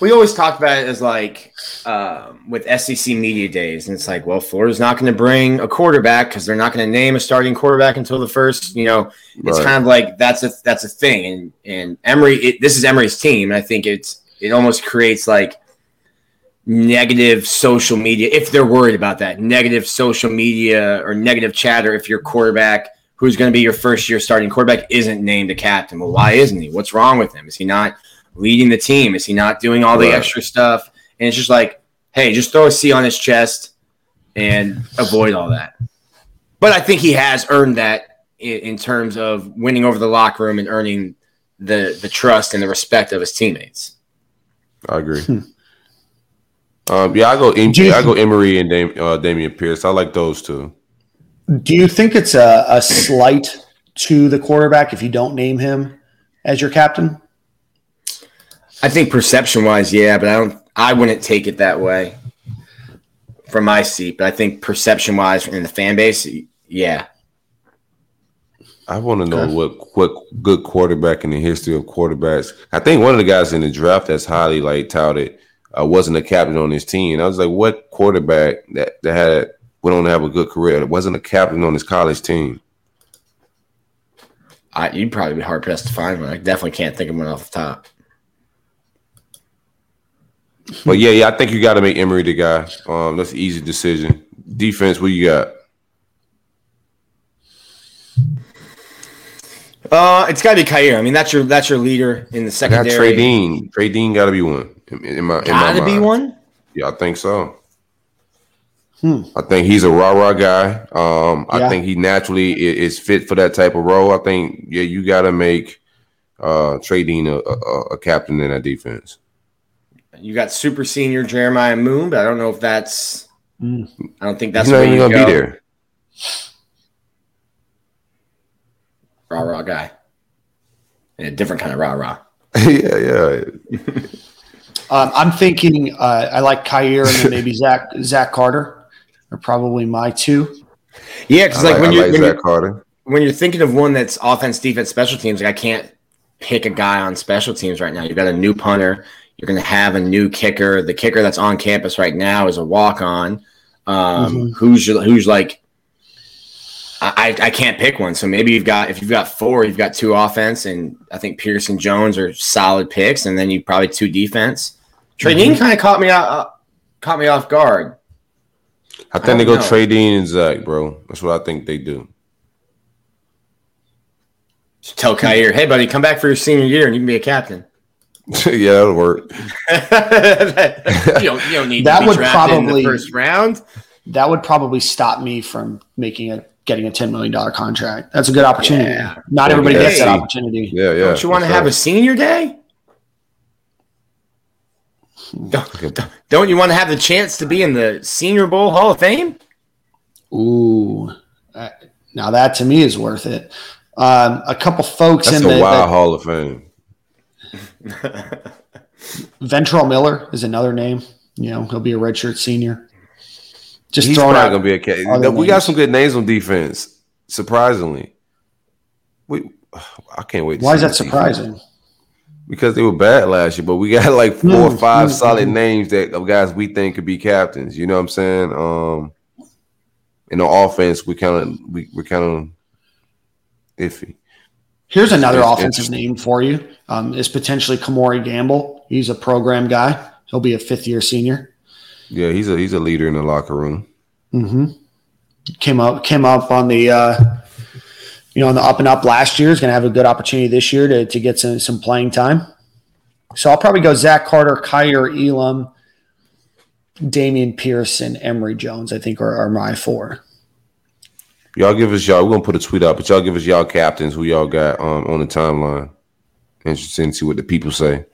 we always talk about it as like with SEC media days, and it's like, well, Florida's not going to bring a quarterback because they're not going to name a starting quarterback until the first. You know, it's right. Kind of like that's a thing. And Emory, this is Emory's team, and I think it almost creates like negative social media if they're worried about that, negative social media or negative chatter if your quarterback, who's going to be your first year starting quarterback, isn't named a captain. Well, why isn't he? What's wrong with him? Is he not leading the team? Is he not doing all the extra stuff? And it's just like, hey, just throw a C on his chest and avoid all that. But I think he has earned that in terms of winning over the locker room and earning the trust and the respect of his teammates. I agree. I go Emory and Damian Pierce. I like those two. Do you think it's a slight to the quarterback if you don't name him as your captain? I think perception-wise, yeah, but I wouldn't take it that way from my seat. But I think perception-wise in the fan base, yeah. I want to know what good quarterback in the history of quarterbacks. I think one of the guys in the draft that's highly like touted wasn't a captain on his team. And I was like, what quarterback that had went on to have a good career that wasn't a captain on his college team? You'd probably be hard pressed to find one. I definitely can't think of one off the top. But yeah, I think you got to make Emory the guy. That's an easy decision. Defense, what you got? It's got to be Kyair. I mean, that's your leader in the secondary. Trey Dean got to be one. Got to be one. Yeah, I think so. I think he's a rah-rah guy. I think he naturally is fit for that type of role. I think you got to make Trey Dean a captain in that defense. You got super senior Jeremiah Moon, but I don't know if that's – I don't think that's where you go. He's not even going to be there. Rah-rah guy. And a different kind of rah-rah. yeah. I'm thinking I like Kyair and then maybe Zach Carter are probably my two. Yeah, because when you're thinking of one that's offense, defense, special teams, like I can't pick a guy on special teams right now. You've got a new punter. You're going to have a new kicker. The kicker that's on campus right now is a walk-on. Who's like – I can't pick one. So maybe if you've got four, you've got two offense, and I think Pierce and Jones are solid picks, and then you probably two defense. Trey Dean kind of caught me off guard. I think they go Trey Dean and Zach, bro. That's what I think they do. Just tell Kyair, hey, buddy, come back for your senior year, and you can be a captain. Yeah, that'll work. you don't need that to be drafted in the first round. That would probably stop me from getting a $10 million contract. That's a good opportunity. Yeah. Not everybody gets that opportunity. Yeah. Don't you want to have a senior day? Don't you want to have the chance to be in the Senior Bowl Hall of Fame? Ooh. Now that to me is worth it. A couple folks that's in the – That's a wild Hall of Fame. Ventrell Miller is another name. You know, he'll be a redshirt senior. Just he's throwing out. Gonna be okay. We got some good names on defense. Surprisingly, I can't wait. Why is that surprising? Defense. Because they were bad last year, but we got like four or five solid names that of guys we think could be captains. You know what I'm saying? In on offense, we're kind of iffy. Here's another offensive name for you. Is potentially Kamori Gamble. He's a program guy. He'll be a fifth-year senior. Yeah, he's a leader in the locker room. Mm-hmm. Came up on the on the up and up last year. He's going to have a good opportunity this year to get some playing time. So I'll probably go Zach Carter, Kyer Elam, Damian Pierce, and Emory Jones. I think are my four. Y'all give us y'all. We're gonna put a tweet out, but y'all give us y'all captains who y'all got on the timeline. Interesting to see what the people say.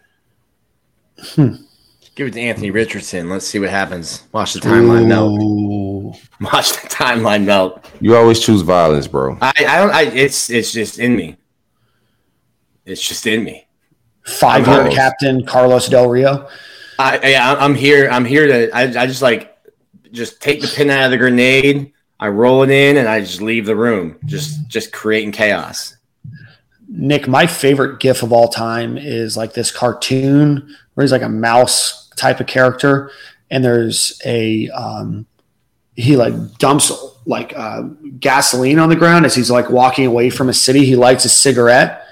Give it to Anthony Richardson. Let's see what happens. Watch the timeline melt. Watch the timeline melt. You always choose violence, bro. It's just in me. It's just in me. 5-year captain Carlos Del Rio. I'm here to take the pin out of the grenade. I roll it in and I just leave the room, just creating chaos. Nick, my favorite GIF of all time is like this cartoon where he's like a mouse type of character, and there's a he like dumps like gasoline on the ground as he's like walking away from a city. He lights a cigarette,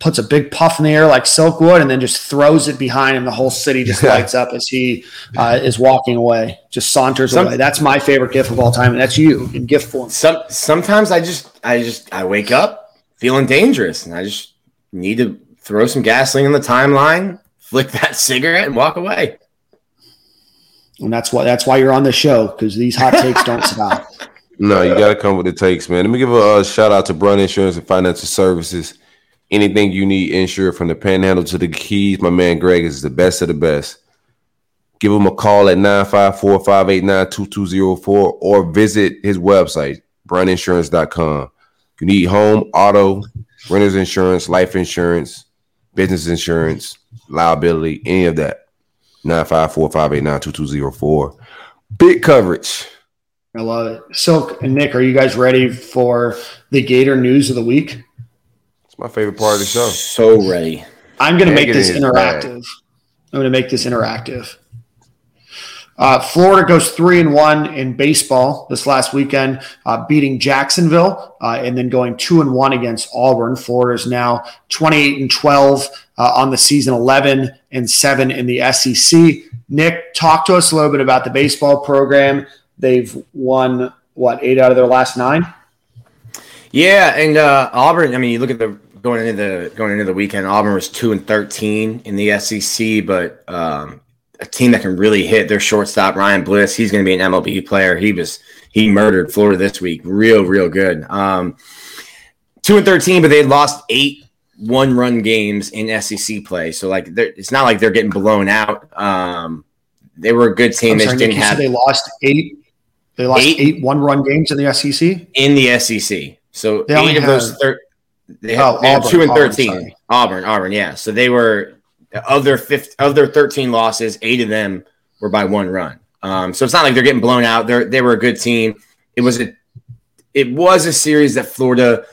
puts a big puff in the air like Silkwood, and then just throws it behind him. The whole city just lights up as he is walking away, just saunters away. That's my favorite GIF of all time, and that's you in GIF form. Sometimes I wake up feeling dangerous, and I just need to throw some gasoline on the timeline, flick that cigarette, and walk away. And that's why you're on the show, because these hot takes don't stop. No, you got to come with the takes, man. Let me give a shout-out to Brun Insurance and Financial Services. Anything you need insured, from the Panhandle to the Keys, my man Greg is the best of the best. Give him a call at 954-589-2204 or visit his website, browninsurance.com. You need home, auto, renter's insurance, life insurance, business insurance, liability, any of that. 954-589-2204. Big coverage. I love it. Silk and Nick, are you guys ready for the Gator News of the Week? My favorite part of the show. So ready. I'm going to make this interactive. Florida goes 3-1 in baseball this last weekend, beating Jacksonville and then going 2-1 against Auburn. Florida is now 28-12 on the season, 11-7 in the SEC. Nick, talk to us a little bit about the baseball program. They've won, 8 out of their last 9? Yeah, and Auburn. I mean, you look at the going into the weekend. Auburn was 2-13 in the SEC, but a team that can really hit. Their shortstop Ryan Bliss, he's going to be an MLB player. He murdered Florida this week, real good. 2-13, but they lost 8 1-run games in SEC play. So like, it's not like they're getting blown out. They were a good team. They didn't have. They lost 8. They lost 8 1-run games in the SEC. In the SEC. So they only have those. They have 2-13. Auburn. Yeah. So they were of their 13 losses. 8 of them were by 1 run. So it's not like they're getting blown out. They were a good team. It was a series that Florida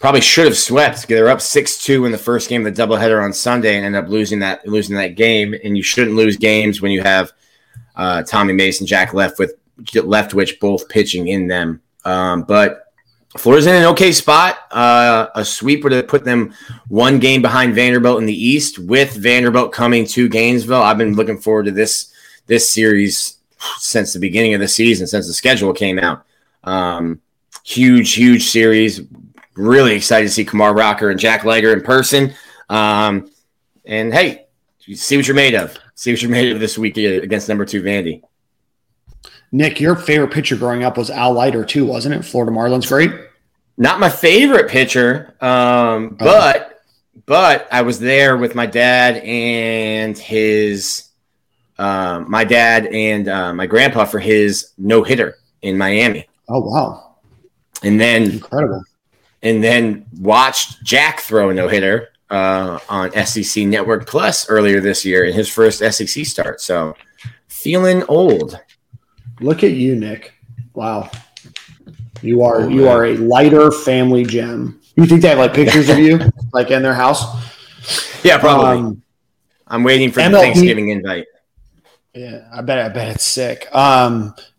probably should have swept. They were up 6-2 in the first game of the doubleheader on Sunday and ended up losing that game. And you shouldn't lose games when you have Tommy Mason, Jack Leftwich both pitching in them. But Florida's in an okay spot. A sweep would have put them 1 game behind Vanderbilt in the East, with Vanderbilt coming to Gainesville. I've been looking forward to this series since the beginning of the season, since the schedule came out. Huge series. Really excited to see Kamar Rocker and Jack Leiter in person. And, hey, see what you're made of. See what you're made of this week against number 2 Vandy. Nick, your favorite pitcher growing up was Al Leiter too, wasn't it? Florida Marlins great. Not my favorite pitcher, but I was there with my dad and my grandpa for his no hitter in Miami. Oh wow! And then incredible. And then watched Jack throw a no hitter on SEC Network Plus earlier this year in his first SEC start. So feeling old. Look at you, Nick. Wow. You are a lighter family gem. You think they have like pictures of you like in their house? Yeah, probably. I'm waiting for the Thanksgiving invite. Yeah, I bet it's sick.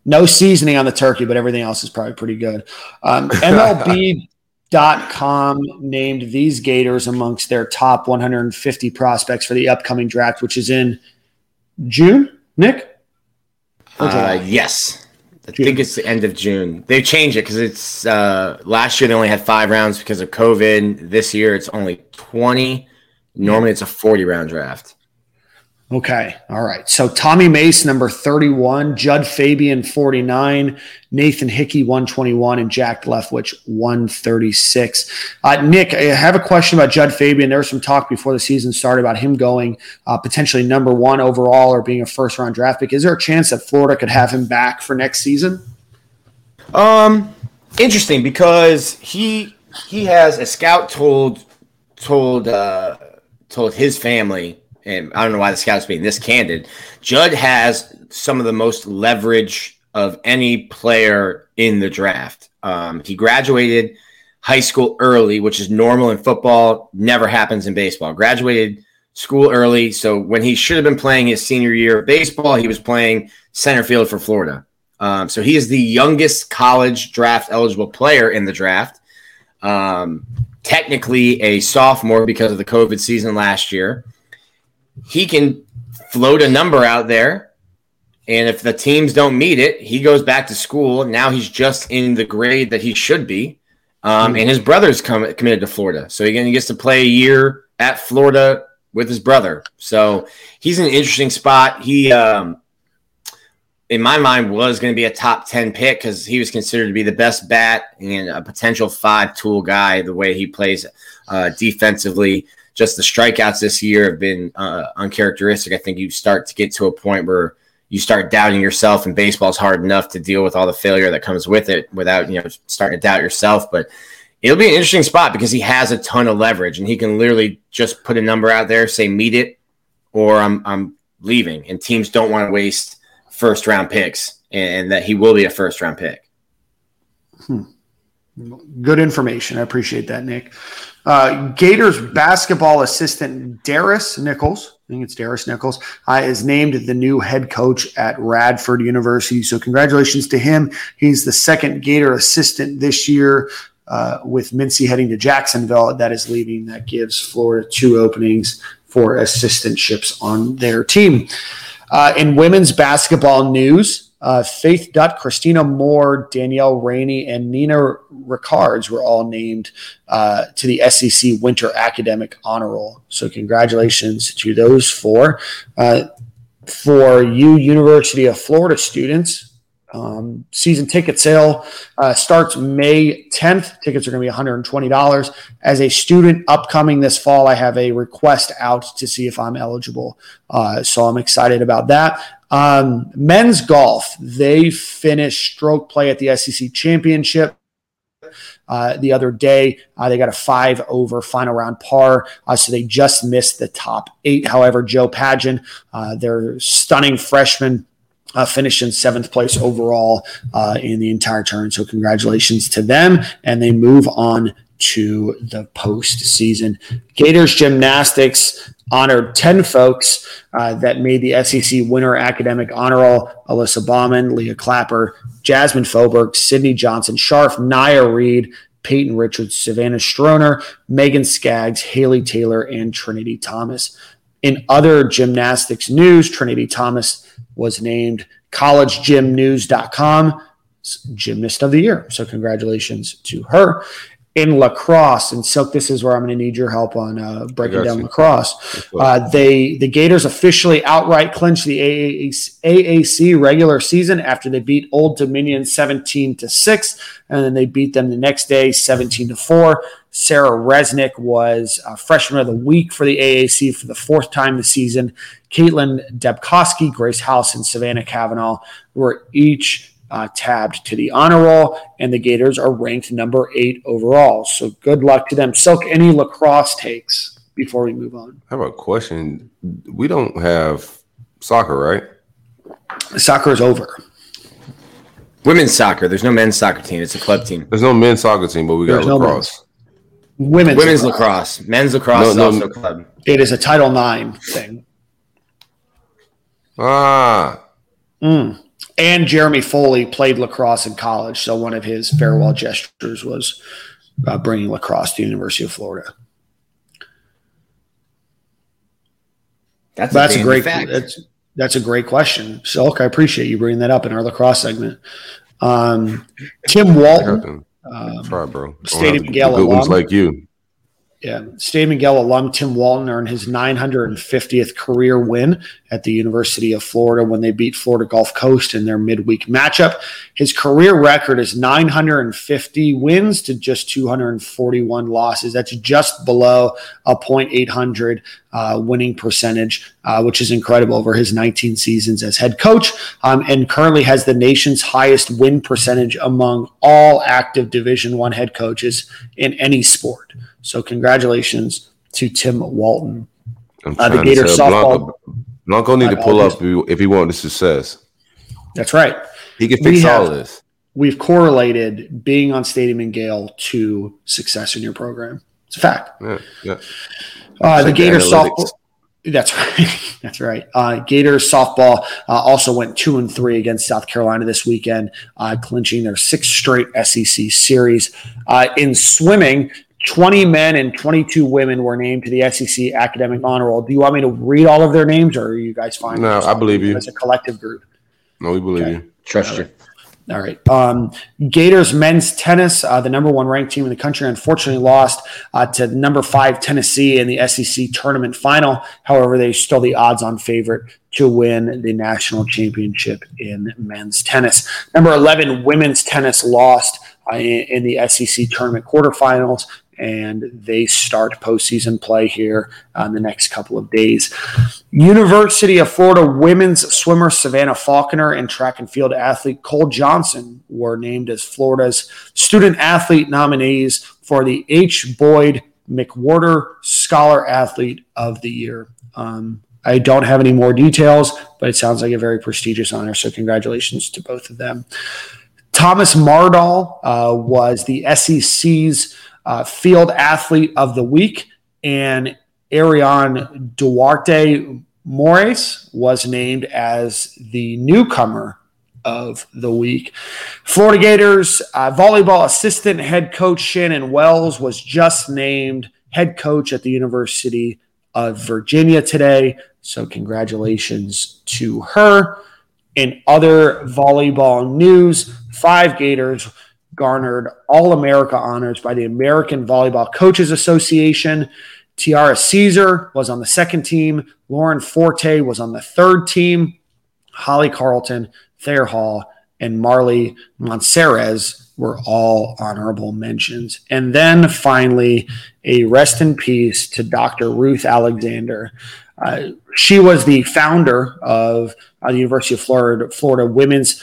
No seasoning on the turkey, but everything else is probably pretty good. MLB.com named these Gators amongst their top 150 prospects for the upcoming draft, which is in June, Nick? Yes. I think it's the end of June. They changed it because it's last year they only had 5 rounds because of COVID. This year it's only 20. Normally it's a 40-round draft. Okay. All right. So Tommy Mace, number 31, Judd Fabian, 49, Nathan Hickey, 121, and Jack Leftwich, 136. Nick, I have a question about Judd Fabian. There was some talk before the season started about him going potentially number 1 overall or being a first-round draft pick. Is there a chance that Florida could have him back for next season? Interesting, because he has a scout told his family, and I don't know why the scout's being this candid, Judd has some of the most leverage of any player in the draft. He graduated high school early, which is normal in football, never happens in baseball. Graduated school early, so when he should have been playing his senior year of baseball, he was playing center field for Florida. So he is the youngest college draft-eligible player in the draft, technically a sophomore because of the COVID season last year. He can float a number out there, and if the teams don't meet it, he goes back to school. Now he's just in the grade that he should be, and his brother's committed to Florida. So again, he gets to play a year at Florida with his brother. So he's in an interesting spot. He, in my mind, was going to be a top 10 pick because he was considered to be the best bat and a potential 5-tool guy the way he plays defensively. Just the strikeouts this year have been uncharacteristic. I think you start to get to a point where you start doubting yourself, and baseball's hard enough to deal with all the failure that comes with it without, starting to doubt yourself. But it'll be an interesting spot because he has a ton of leverage, and he can literally just put a number out there, say meet it, or I'm leaving. And teams don't want to waste first-round picks, and that he will be a first-round pick. Good information. I appreciate that, Nick. Gators basketball assistant Darius Nichols, is named the new head coach at Radford University. So congratulations to him. He's the second Gator assistant this year, with Mincy heading to Jacksonville. That is leaving. That gives Florida 2 openings for assistantships on their team. In women's basketball news, Faith Dutt, Christina Moore, Danielle Rainey, and Nina Ricards were all named to the SEC Winter Academic Honor Roll. So congratulations to those 4. For you University of Florida students, season ticket sale starts May 10th. Tickets are going to be $120. As a student upcoming this fall, I have a request out to see if I'm eligible. So I'm excited about that. Men's golf, they finished stroke play at the SEC Championship the other day. They got a 5-over final round par, so they just missed the top 8. However, Joe Padgett, their stunning freshman, finished in 7th place overall in the entire tournament. So congratulations to them, and they move on to the postseason. Gators gymnastics honored 10 folks that made the SEC Winter Academic Honor Roll: Alyssa Bauman, Leah Clapper, Jasmine Foberg, Sydney Johnson Sharf, Naya Reed, Peyton Richards, Savannah Stroner, Megan Skaggs, Haley Taylor, and Trinity Thomas. In other gymnastics news, Trinity Thomas was named collegegymnews.com Gymnast of the Year. So congratulations to her. In lacrosse, and Silk, this is where I'm going to need your help on breaking down lacrosse. The Gators officially outright clinched the AAC regular season after they beat Old Dominion 17-6, and then they beat them the next day 17-4. Sarah Resnick was freshman of the week for the AAC for the 4th time this season. Caitlin Debkowski, Grace House, and Savannah Cavanaugh were each tabbed to the honor roll, and the Gators are ranked number 8 overall. So good luck to them. Silk, any lacrosse takes? before we move on. I have a question. We don't have soccer, right? Soccer is over. Women's soccer. There's no men's soccer team. It's a club team. There's no men's soccer team, but we got lacrosse. Women's lacrosse. Men's lacrosse is also a club. It is a Title IX thing. Ah. Mm. And Jeremy Foley played lacrosse in college, so one of his farewell gestures was bringing lacrosse to the University of Florida. That's a great question. Silk, I appreciate you bringing that up in our lacrosse segment. Tim Walton, Stadium Miguel alum. Like you. Yeah, Stadium Miguel alum Tim Walton earned his 950th career win at the University of Florida when they beat Florida Gulf Coast in their midweek matchup. His career record is 950 wins to just 241 losses. That's just below a .800 winning percentage, which is incredible over his 19 seasons as head coach, and currently has the nation's highest win percentage among all active Division I head coaches in any sport. So congratulations to Tim Walton. The Gator softball. Blanco need to pull up if he wants success. That's right. He can fix all this. We've correlated being on Stadium Miguel to success in your program. It's a fact. Yeah. The Gator softball. That's right. That's right. Gators softball also went 2-3 against South Carolina this weekend, clinching their sixth straight SEC series. In swimming, 20 men and 22 women were named to the SEC Academic Honor Roll. Do you want me to read all of their names, or are you guys fine? No, I believe you. As a collective group. No, we believe you. Trust you. All right. Gators men's tennis, the number one ranked team in the country, unfortunately lost to number 5 Tennessee in the SEC tournament final. However, they're still the odds-on favorite to win the national championship in men's tennis. Number 11 women's tennis lost in the SEC tournament quarterfinals, and they start postseason play here in the next couple of days. University of Florida women's swimmer Savannah Faulkner and track and field athlete Cole Johnson were named as Florida's student-athlete nominees for the H. Boyd McWhorter Scholar Athlete of the Year. I don't have any more details, but it sounds like a very prestigious honor, so congratulations to both of them. Thomas Mardahl was the SEC's Field Athlete of the Week, and Ariane Duarte Mores was named as the Newcomer of the Week. Florida Gators volleyball assistant head coach Shannon Wells was just named head coach at the University of Virginia today, so congratulations to her. In other volleyball news, 5 Gators garnered All-America honors by the American Volleyball Coaches Association. Tiara Caesar was on the second team. Lauren Forte was on the third team. Holly Carlton, Thayer Hall, and Marley Monserres were all honorable mentions. And then finally, a rest in peace to Dr. Ruth Alexander. She was the founder of the University of Florida Women's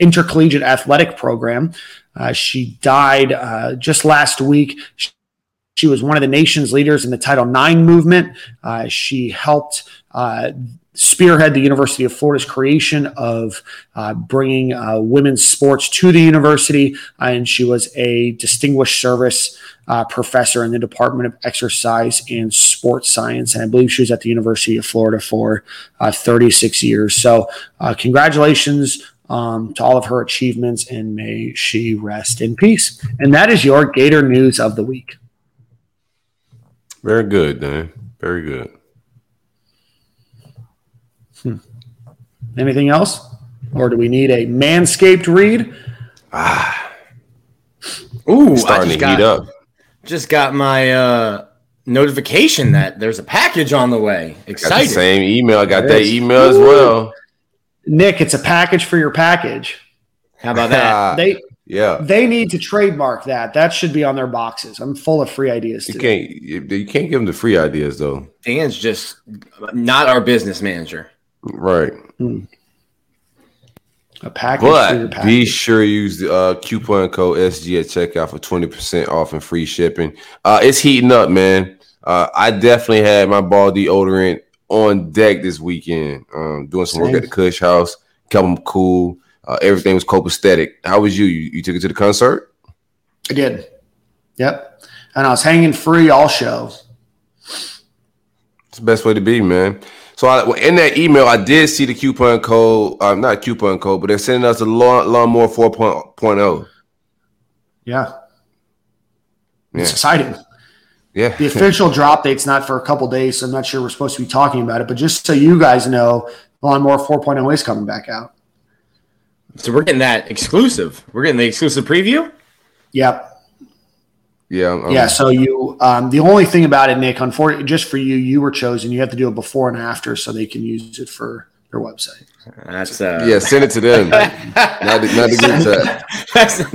Intercollegiate Athletic Program. She died just last week. She was one of the nation's leaders in the Title IX movement. She helped spearhead the University of Florida's creation of bringing women's sports to the university, and she was a distinguished service professor in the Department of Exercise and Sports Science, and I believe she was at the University of Florida for 36 years. So congratulations to all of her achievements, and may she rest in peace. And that is your Gator News of the Week. Very good, Dan. Very good. Anything else? Or do we need a Manscaped read? Ooh, starting to heat up. Just got my notification that there's a package on the way. Excited. I got the same email. I got that email as well. Nick, it's a package for your package. How about that? They need to trademark that. That should be on their boxes. I'm full of free ideas. You can't give them the free ideas, though. Dan's just not our business manager. Right. A package. But be sure to use the coupon code SG at checkout for 20% off and free shipping. It's heating up, man. I definitely had my ball deodorant on deck this weekend, doing some work at the Kush house, kept them cool. Everything was copacetic. How was you? You took it to the concert? I did. Yep. And I was hanging free all show. It's the best way to be, man. So in that email, I did see the coupon code. Not coupon code, but they're sending us a Lawnmower 4.0. Yeah. It's exciting. Yeah. The official drop date's not for a couple days, so I'm not sure we're supposed to be talking about it. But just so you guys know, Lawnmower 4.0 is coming back out. So we're getting that exclusive. We're getting the exclusive preview? Yep. Yeah. So you, the only thing about it, Nick, unfortunately, just for you, you were chosen. You have to do it before and after so they can use it for their website. That's yeah. Send it to them. not the group chat.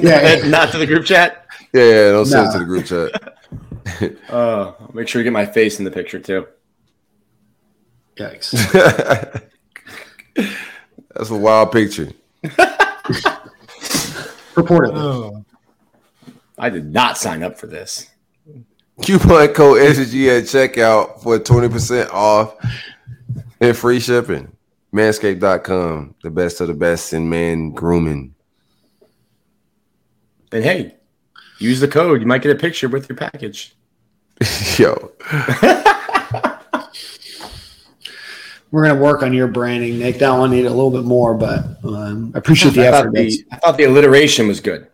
Not to the group chat. Yeah. Don't send it to the group chat. I'll make sure you get my face in the picture too. Yikes. That's a wild picture. Reportedly. Oh. I did not sign up for this. Coupon code SG at checkout for 20% off and free shipping. Manscaped.com, the best of the best in man grooming. And hey, use the code. You might get a picture with your package. Yo. We're going to work on your branding, Nick. That one need a little bit more, but I appreciate the effort. I thought the alliteration was good.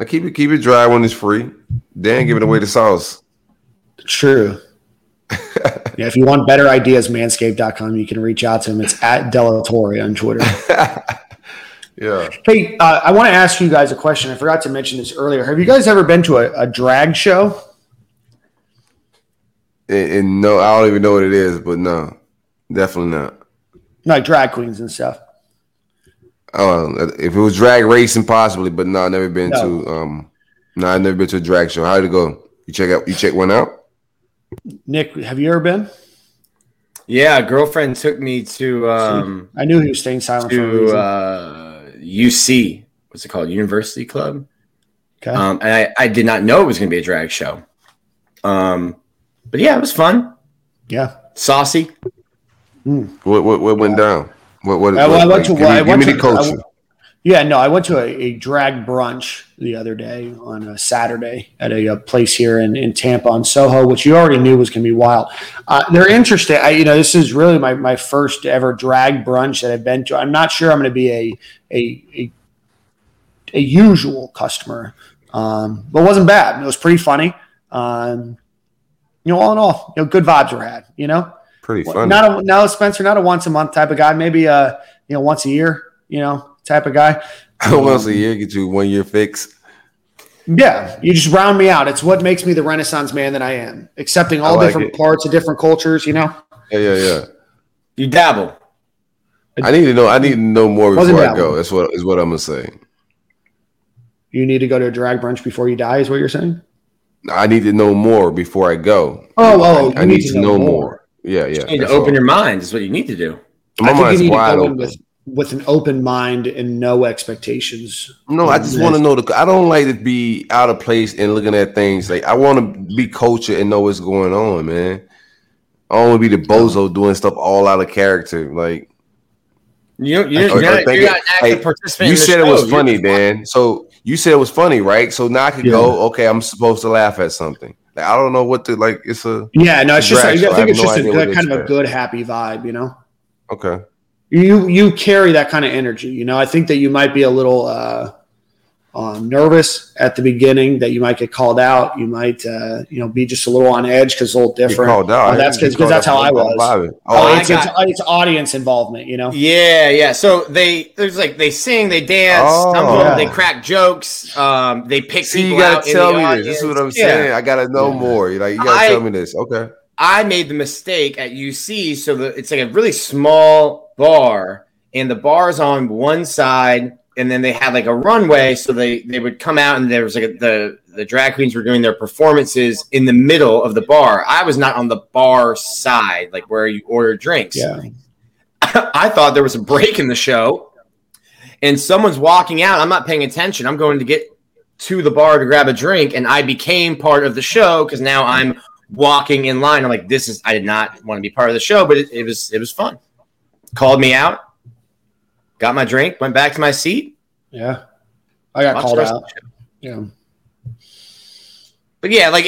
I keep it dry when it's free. Dan giving away the sauce. True. Yeah, if you want better ideas, manscaped.com, you can reach out to him. It's at Delatorre on Twitter. Yeah. Hey, I want to ask you guys a question. I forgot to mention this earlier. Have you guys ever been to a drag show? And no, I don't even know what it is, but no. Definitely not. Like drag queens and stuff. If it was drag racing, possibly, but no, I've never been to. I've never been to a drag show. How did it go? You check one out. Nick, have you ever been? Yeah, a girlfriend took me to. I knew he was staying silent for a reason. UC, what's it called? University Club. Okay. And I did not know it was going to be a drag show. But yeah, it was fun. Yeah. Saucy. What went down? I went to a drag brunch the other day on a Saturday at a place here in Tampa on Soho, which you already knew was going to be wild. They're interesting. This is really my first ever drag brunch that I've been to. I'm not sure I'm going to be a usual customer, but it wasn't bad. It was pretty funny. All in all, good vibes were had. Pretty funny. Spencer, not a once a month type of guy. Maybe once a year, type of guy. Once a year, get you 1 year fix. Yeah, you just round me out. It's what makes me the Renaissance man that I am, accepting all different parts of different cultures. Yeah. You dabble. I need to know more before I go. That's what is what I'm gonna say. You need to go to a drag brunch before you die, is what you're saying? I need to know more before I go. I need to know more. Yeah. You need to open your mind is what you need to do. My mind's wide open. With an open mind and no expectations. No, I just want to know. I don't like to be out of place and looking at things. Like I want to be cultured and know what's going on, man. I don't want to be the bozo doing stuff all out of character. Like you're not an active participant. You said it was funny, Dan. So you said it was funny, right? So now I can go. Okay, I'm supposed to laugh at something. I don't know what to like. It's a It's just I think it's just a good kind of a good happy vibe. Okay. You carry that kind of energy. I think that you might be a little nervous at the beginning. That you might get called out. You might be just a little on edge because it's a little different. Called out. That's because that's how I was. It's audience involvement. Yeah. So they sing, they dance, they crack jokes, they pick people out. You gotta tell me audience. This is what I'm saying. I gotta know more. You gotta tell me this. Okay. I made the mistake at UC, so it's like a really small bar, and the bar's on one side. And then they had like a runway, so they would come out, and there was like the drag queens were doing their performances in the middle of the bar. I was not on the bar side, like where you order drinks. Yeah. I thought there was a break in the show, and someone's walking out. I'm not paying attention. I'm going to get to the bar to grab a drink, and I became part of the show because now I'm walking in line. I'm like, this is, I did not want to be part of the show, but it was fun. Called me out, got my drink, went back to my seat. Yeah. I got called out. Yeah. But yeah, like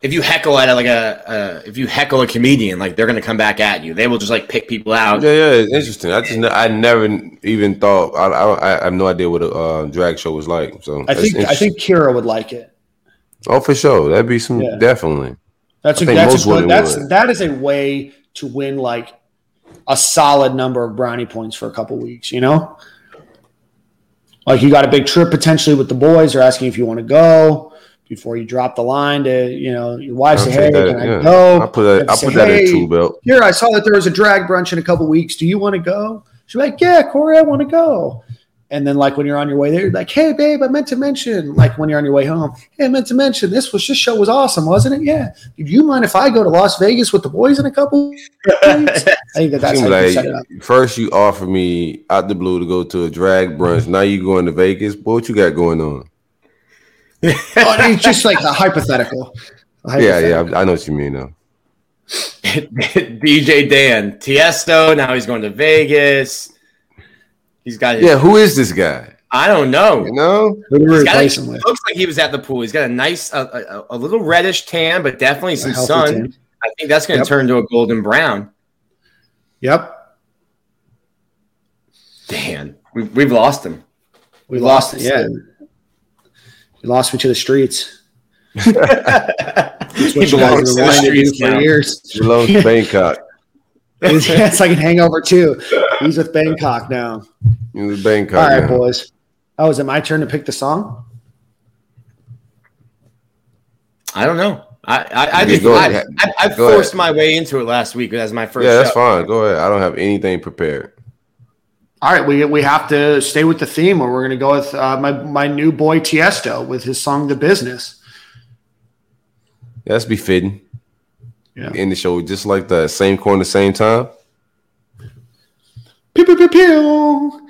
if you heckle at a comedian, like they're going to come back at you. They will just like pick people out. Yeah, it's interesting. I never even thought. I have no idea what a drag show was like. So I think Kira would like it. Oh, for sure. That'd be some definitely. That is a way to win like a solid number of brownie points for a couple weeks. You know, like you got a big trip potentially with the boys. They're asking if you want to go. Before you drop the line to, you know, your wife say, hey, can I go? I'll put that in too, Bill. Here, I saw that there was a drag brunch in a couple weeks. Do you want to go? She's like, yeah, Corey, I want to go. And then, like, when you're on your way there, you're like, hey, babe, I meant to mention. Like, when you're on your way home, hey, I meant to mention. This show was awesome, wasn't it? Yeah. Do you mind if I go to Las Vegas with the boys in a couple weeks? I think that's how you set it up. First, you offer me out the blue to go to a drag brunch. Now you going to Vegas. Boy, what you got going on? It's just like a hypothetical. Yeah, I know what you mean though. DJ Dan, Tiesto, now he's going to Vegas. He's got his who is this guy? I don't know. You know? He looks like he was at the pool. He's got a nice a little reddish tan, but definitely some sun. Tan. I think that's going to turn to a golden brown. Yep. Dan, we've lost him. We lost him. Yeah. You lost me to the streets. He belongs to the streets for years. He belongs to Bangkok. It's like a hangover, too. He's with Bangkok now. He's with Bangkok. All right, boys. Oh, is it my turn to pick the song? I don't know. I forced my way into it last week. That was my first show. Yeah, that's fine. Go ahead. I don't have anything prepared. All right, we have to stay with the theme, or we're going to go with my new boy Tiesto with his song "The Business." Yeah, that's befitting. Yeah, end the show just like the same corner, same time. Pew pew pew pew.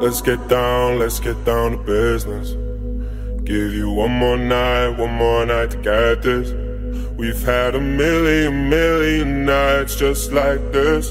Let's get down to business. Give you one more night to get this. We've had a million nights just like this.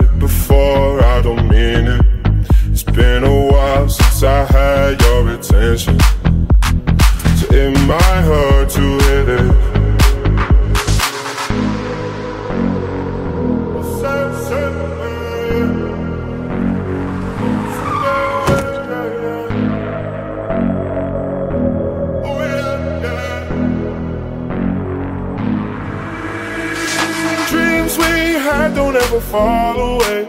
it before, I don't mean it. It's been a while since I had your attention, so it might hurt to hit it. Don't ever fall away.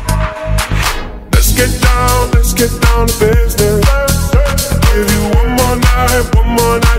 Let's get down to business. Give you one more night,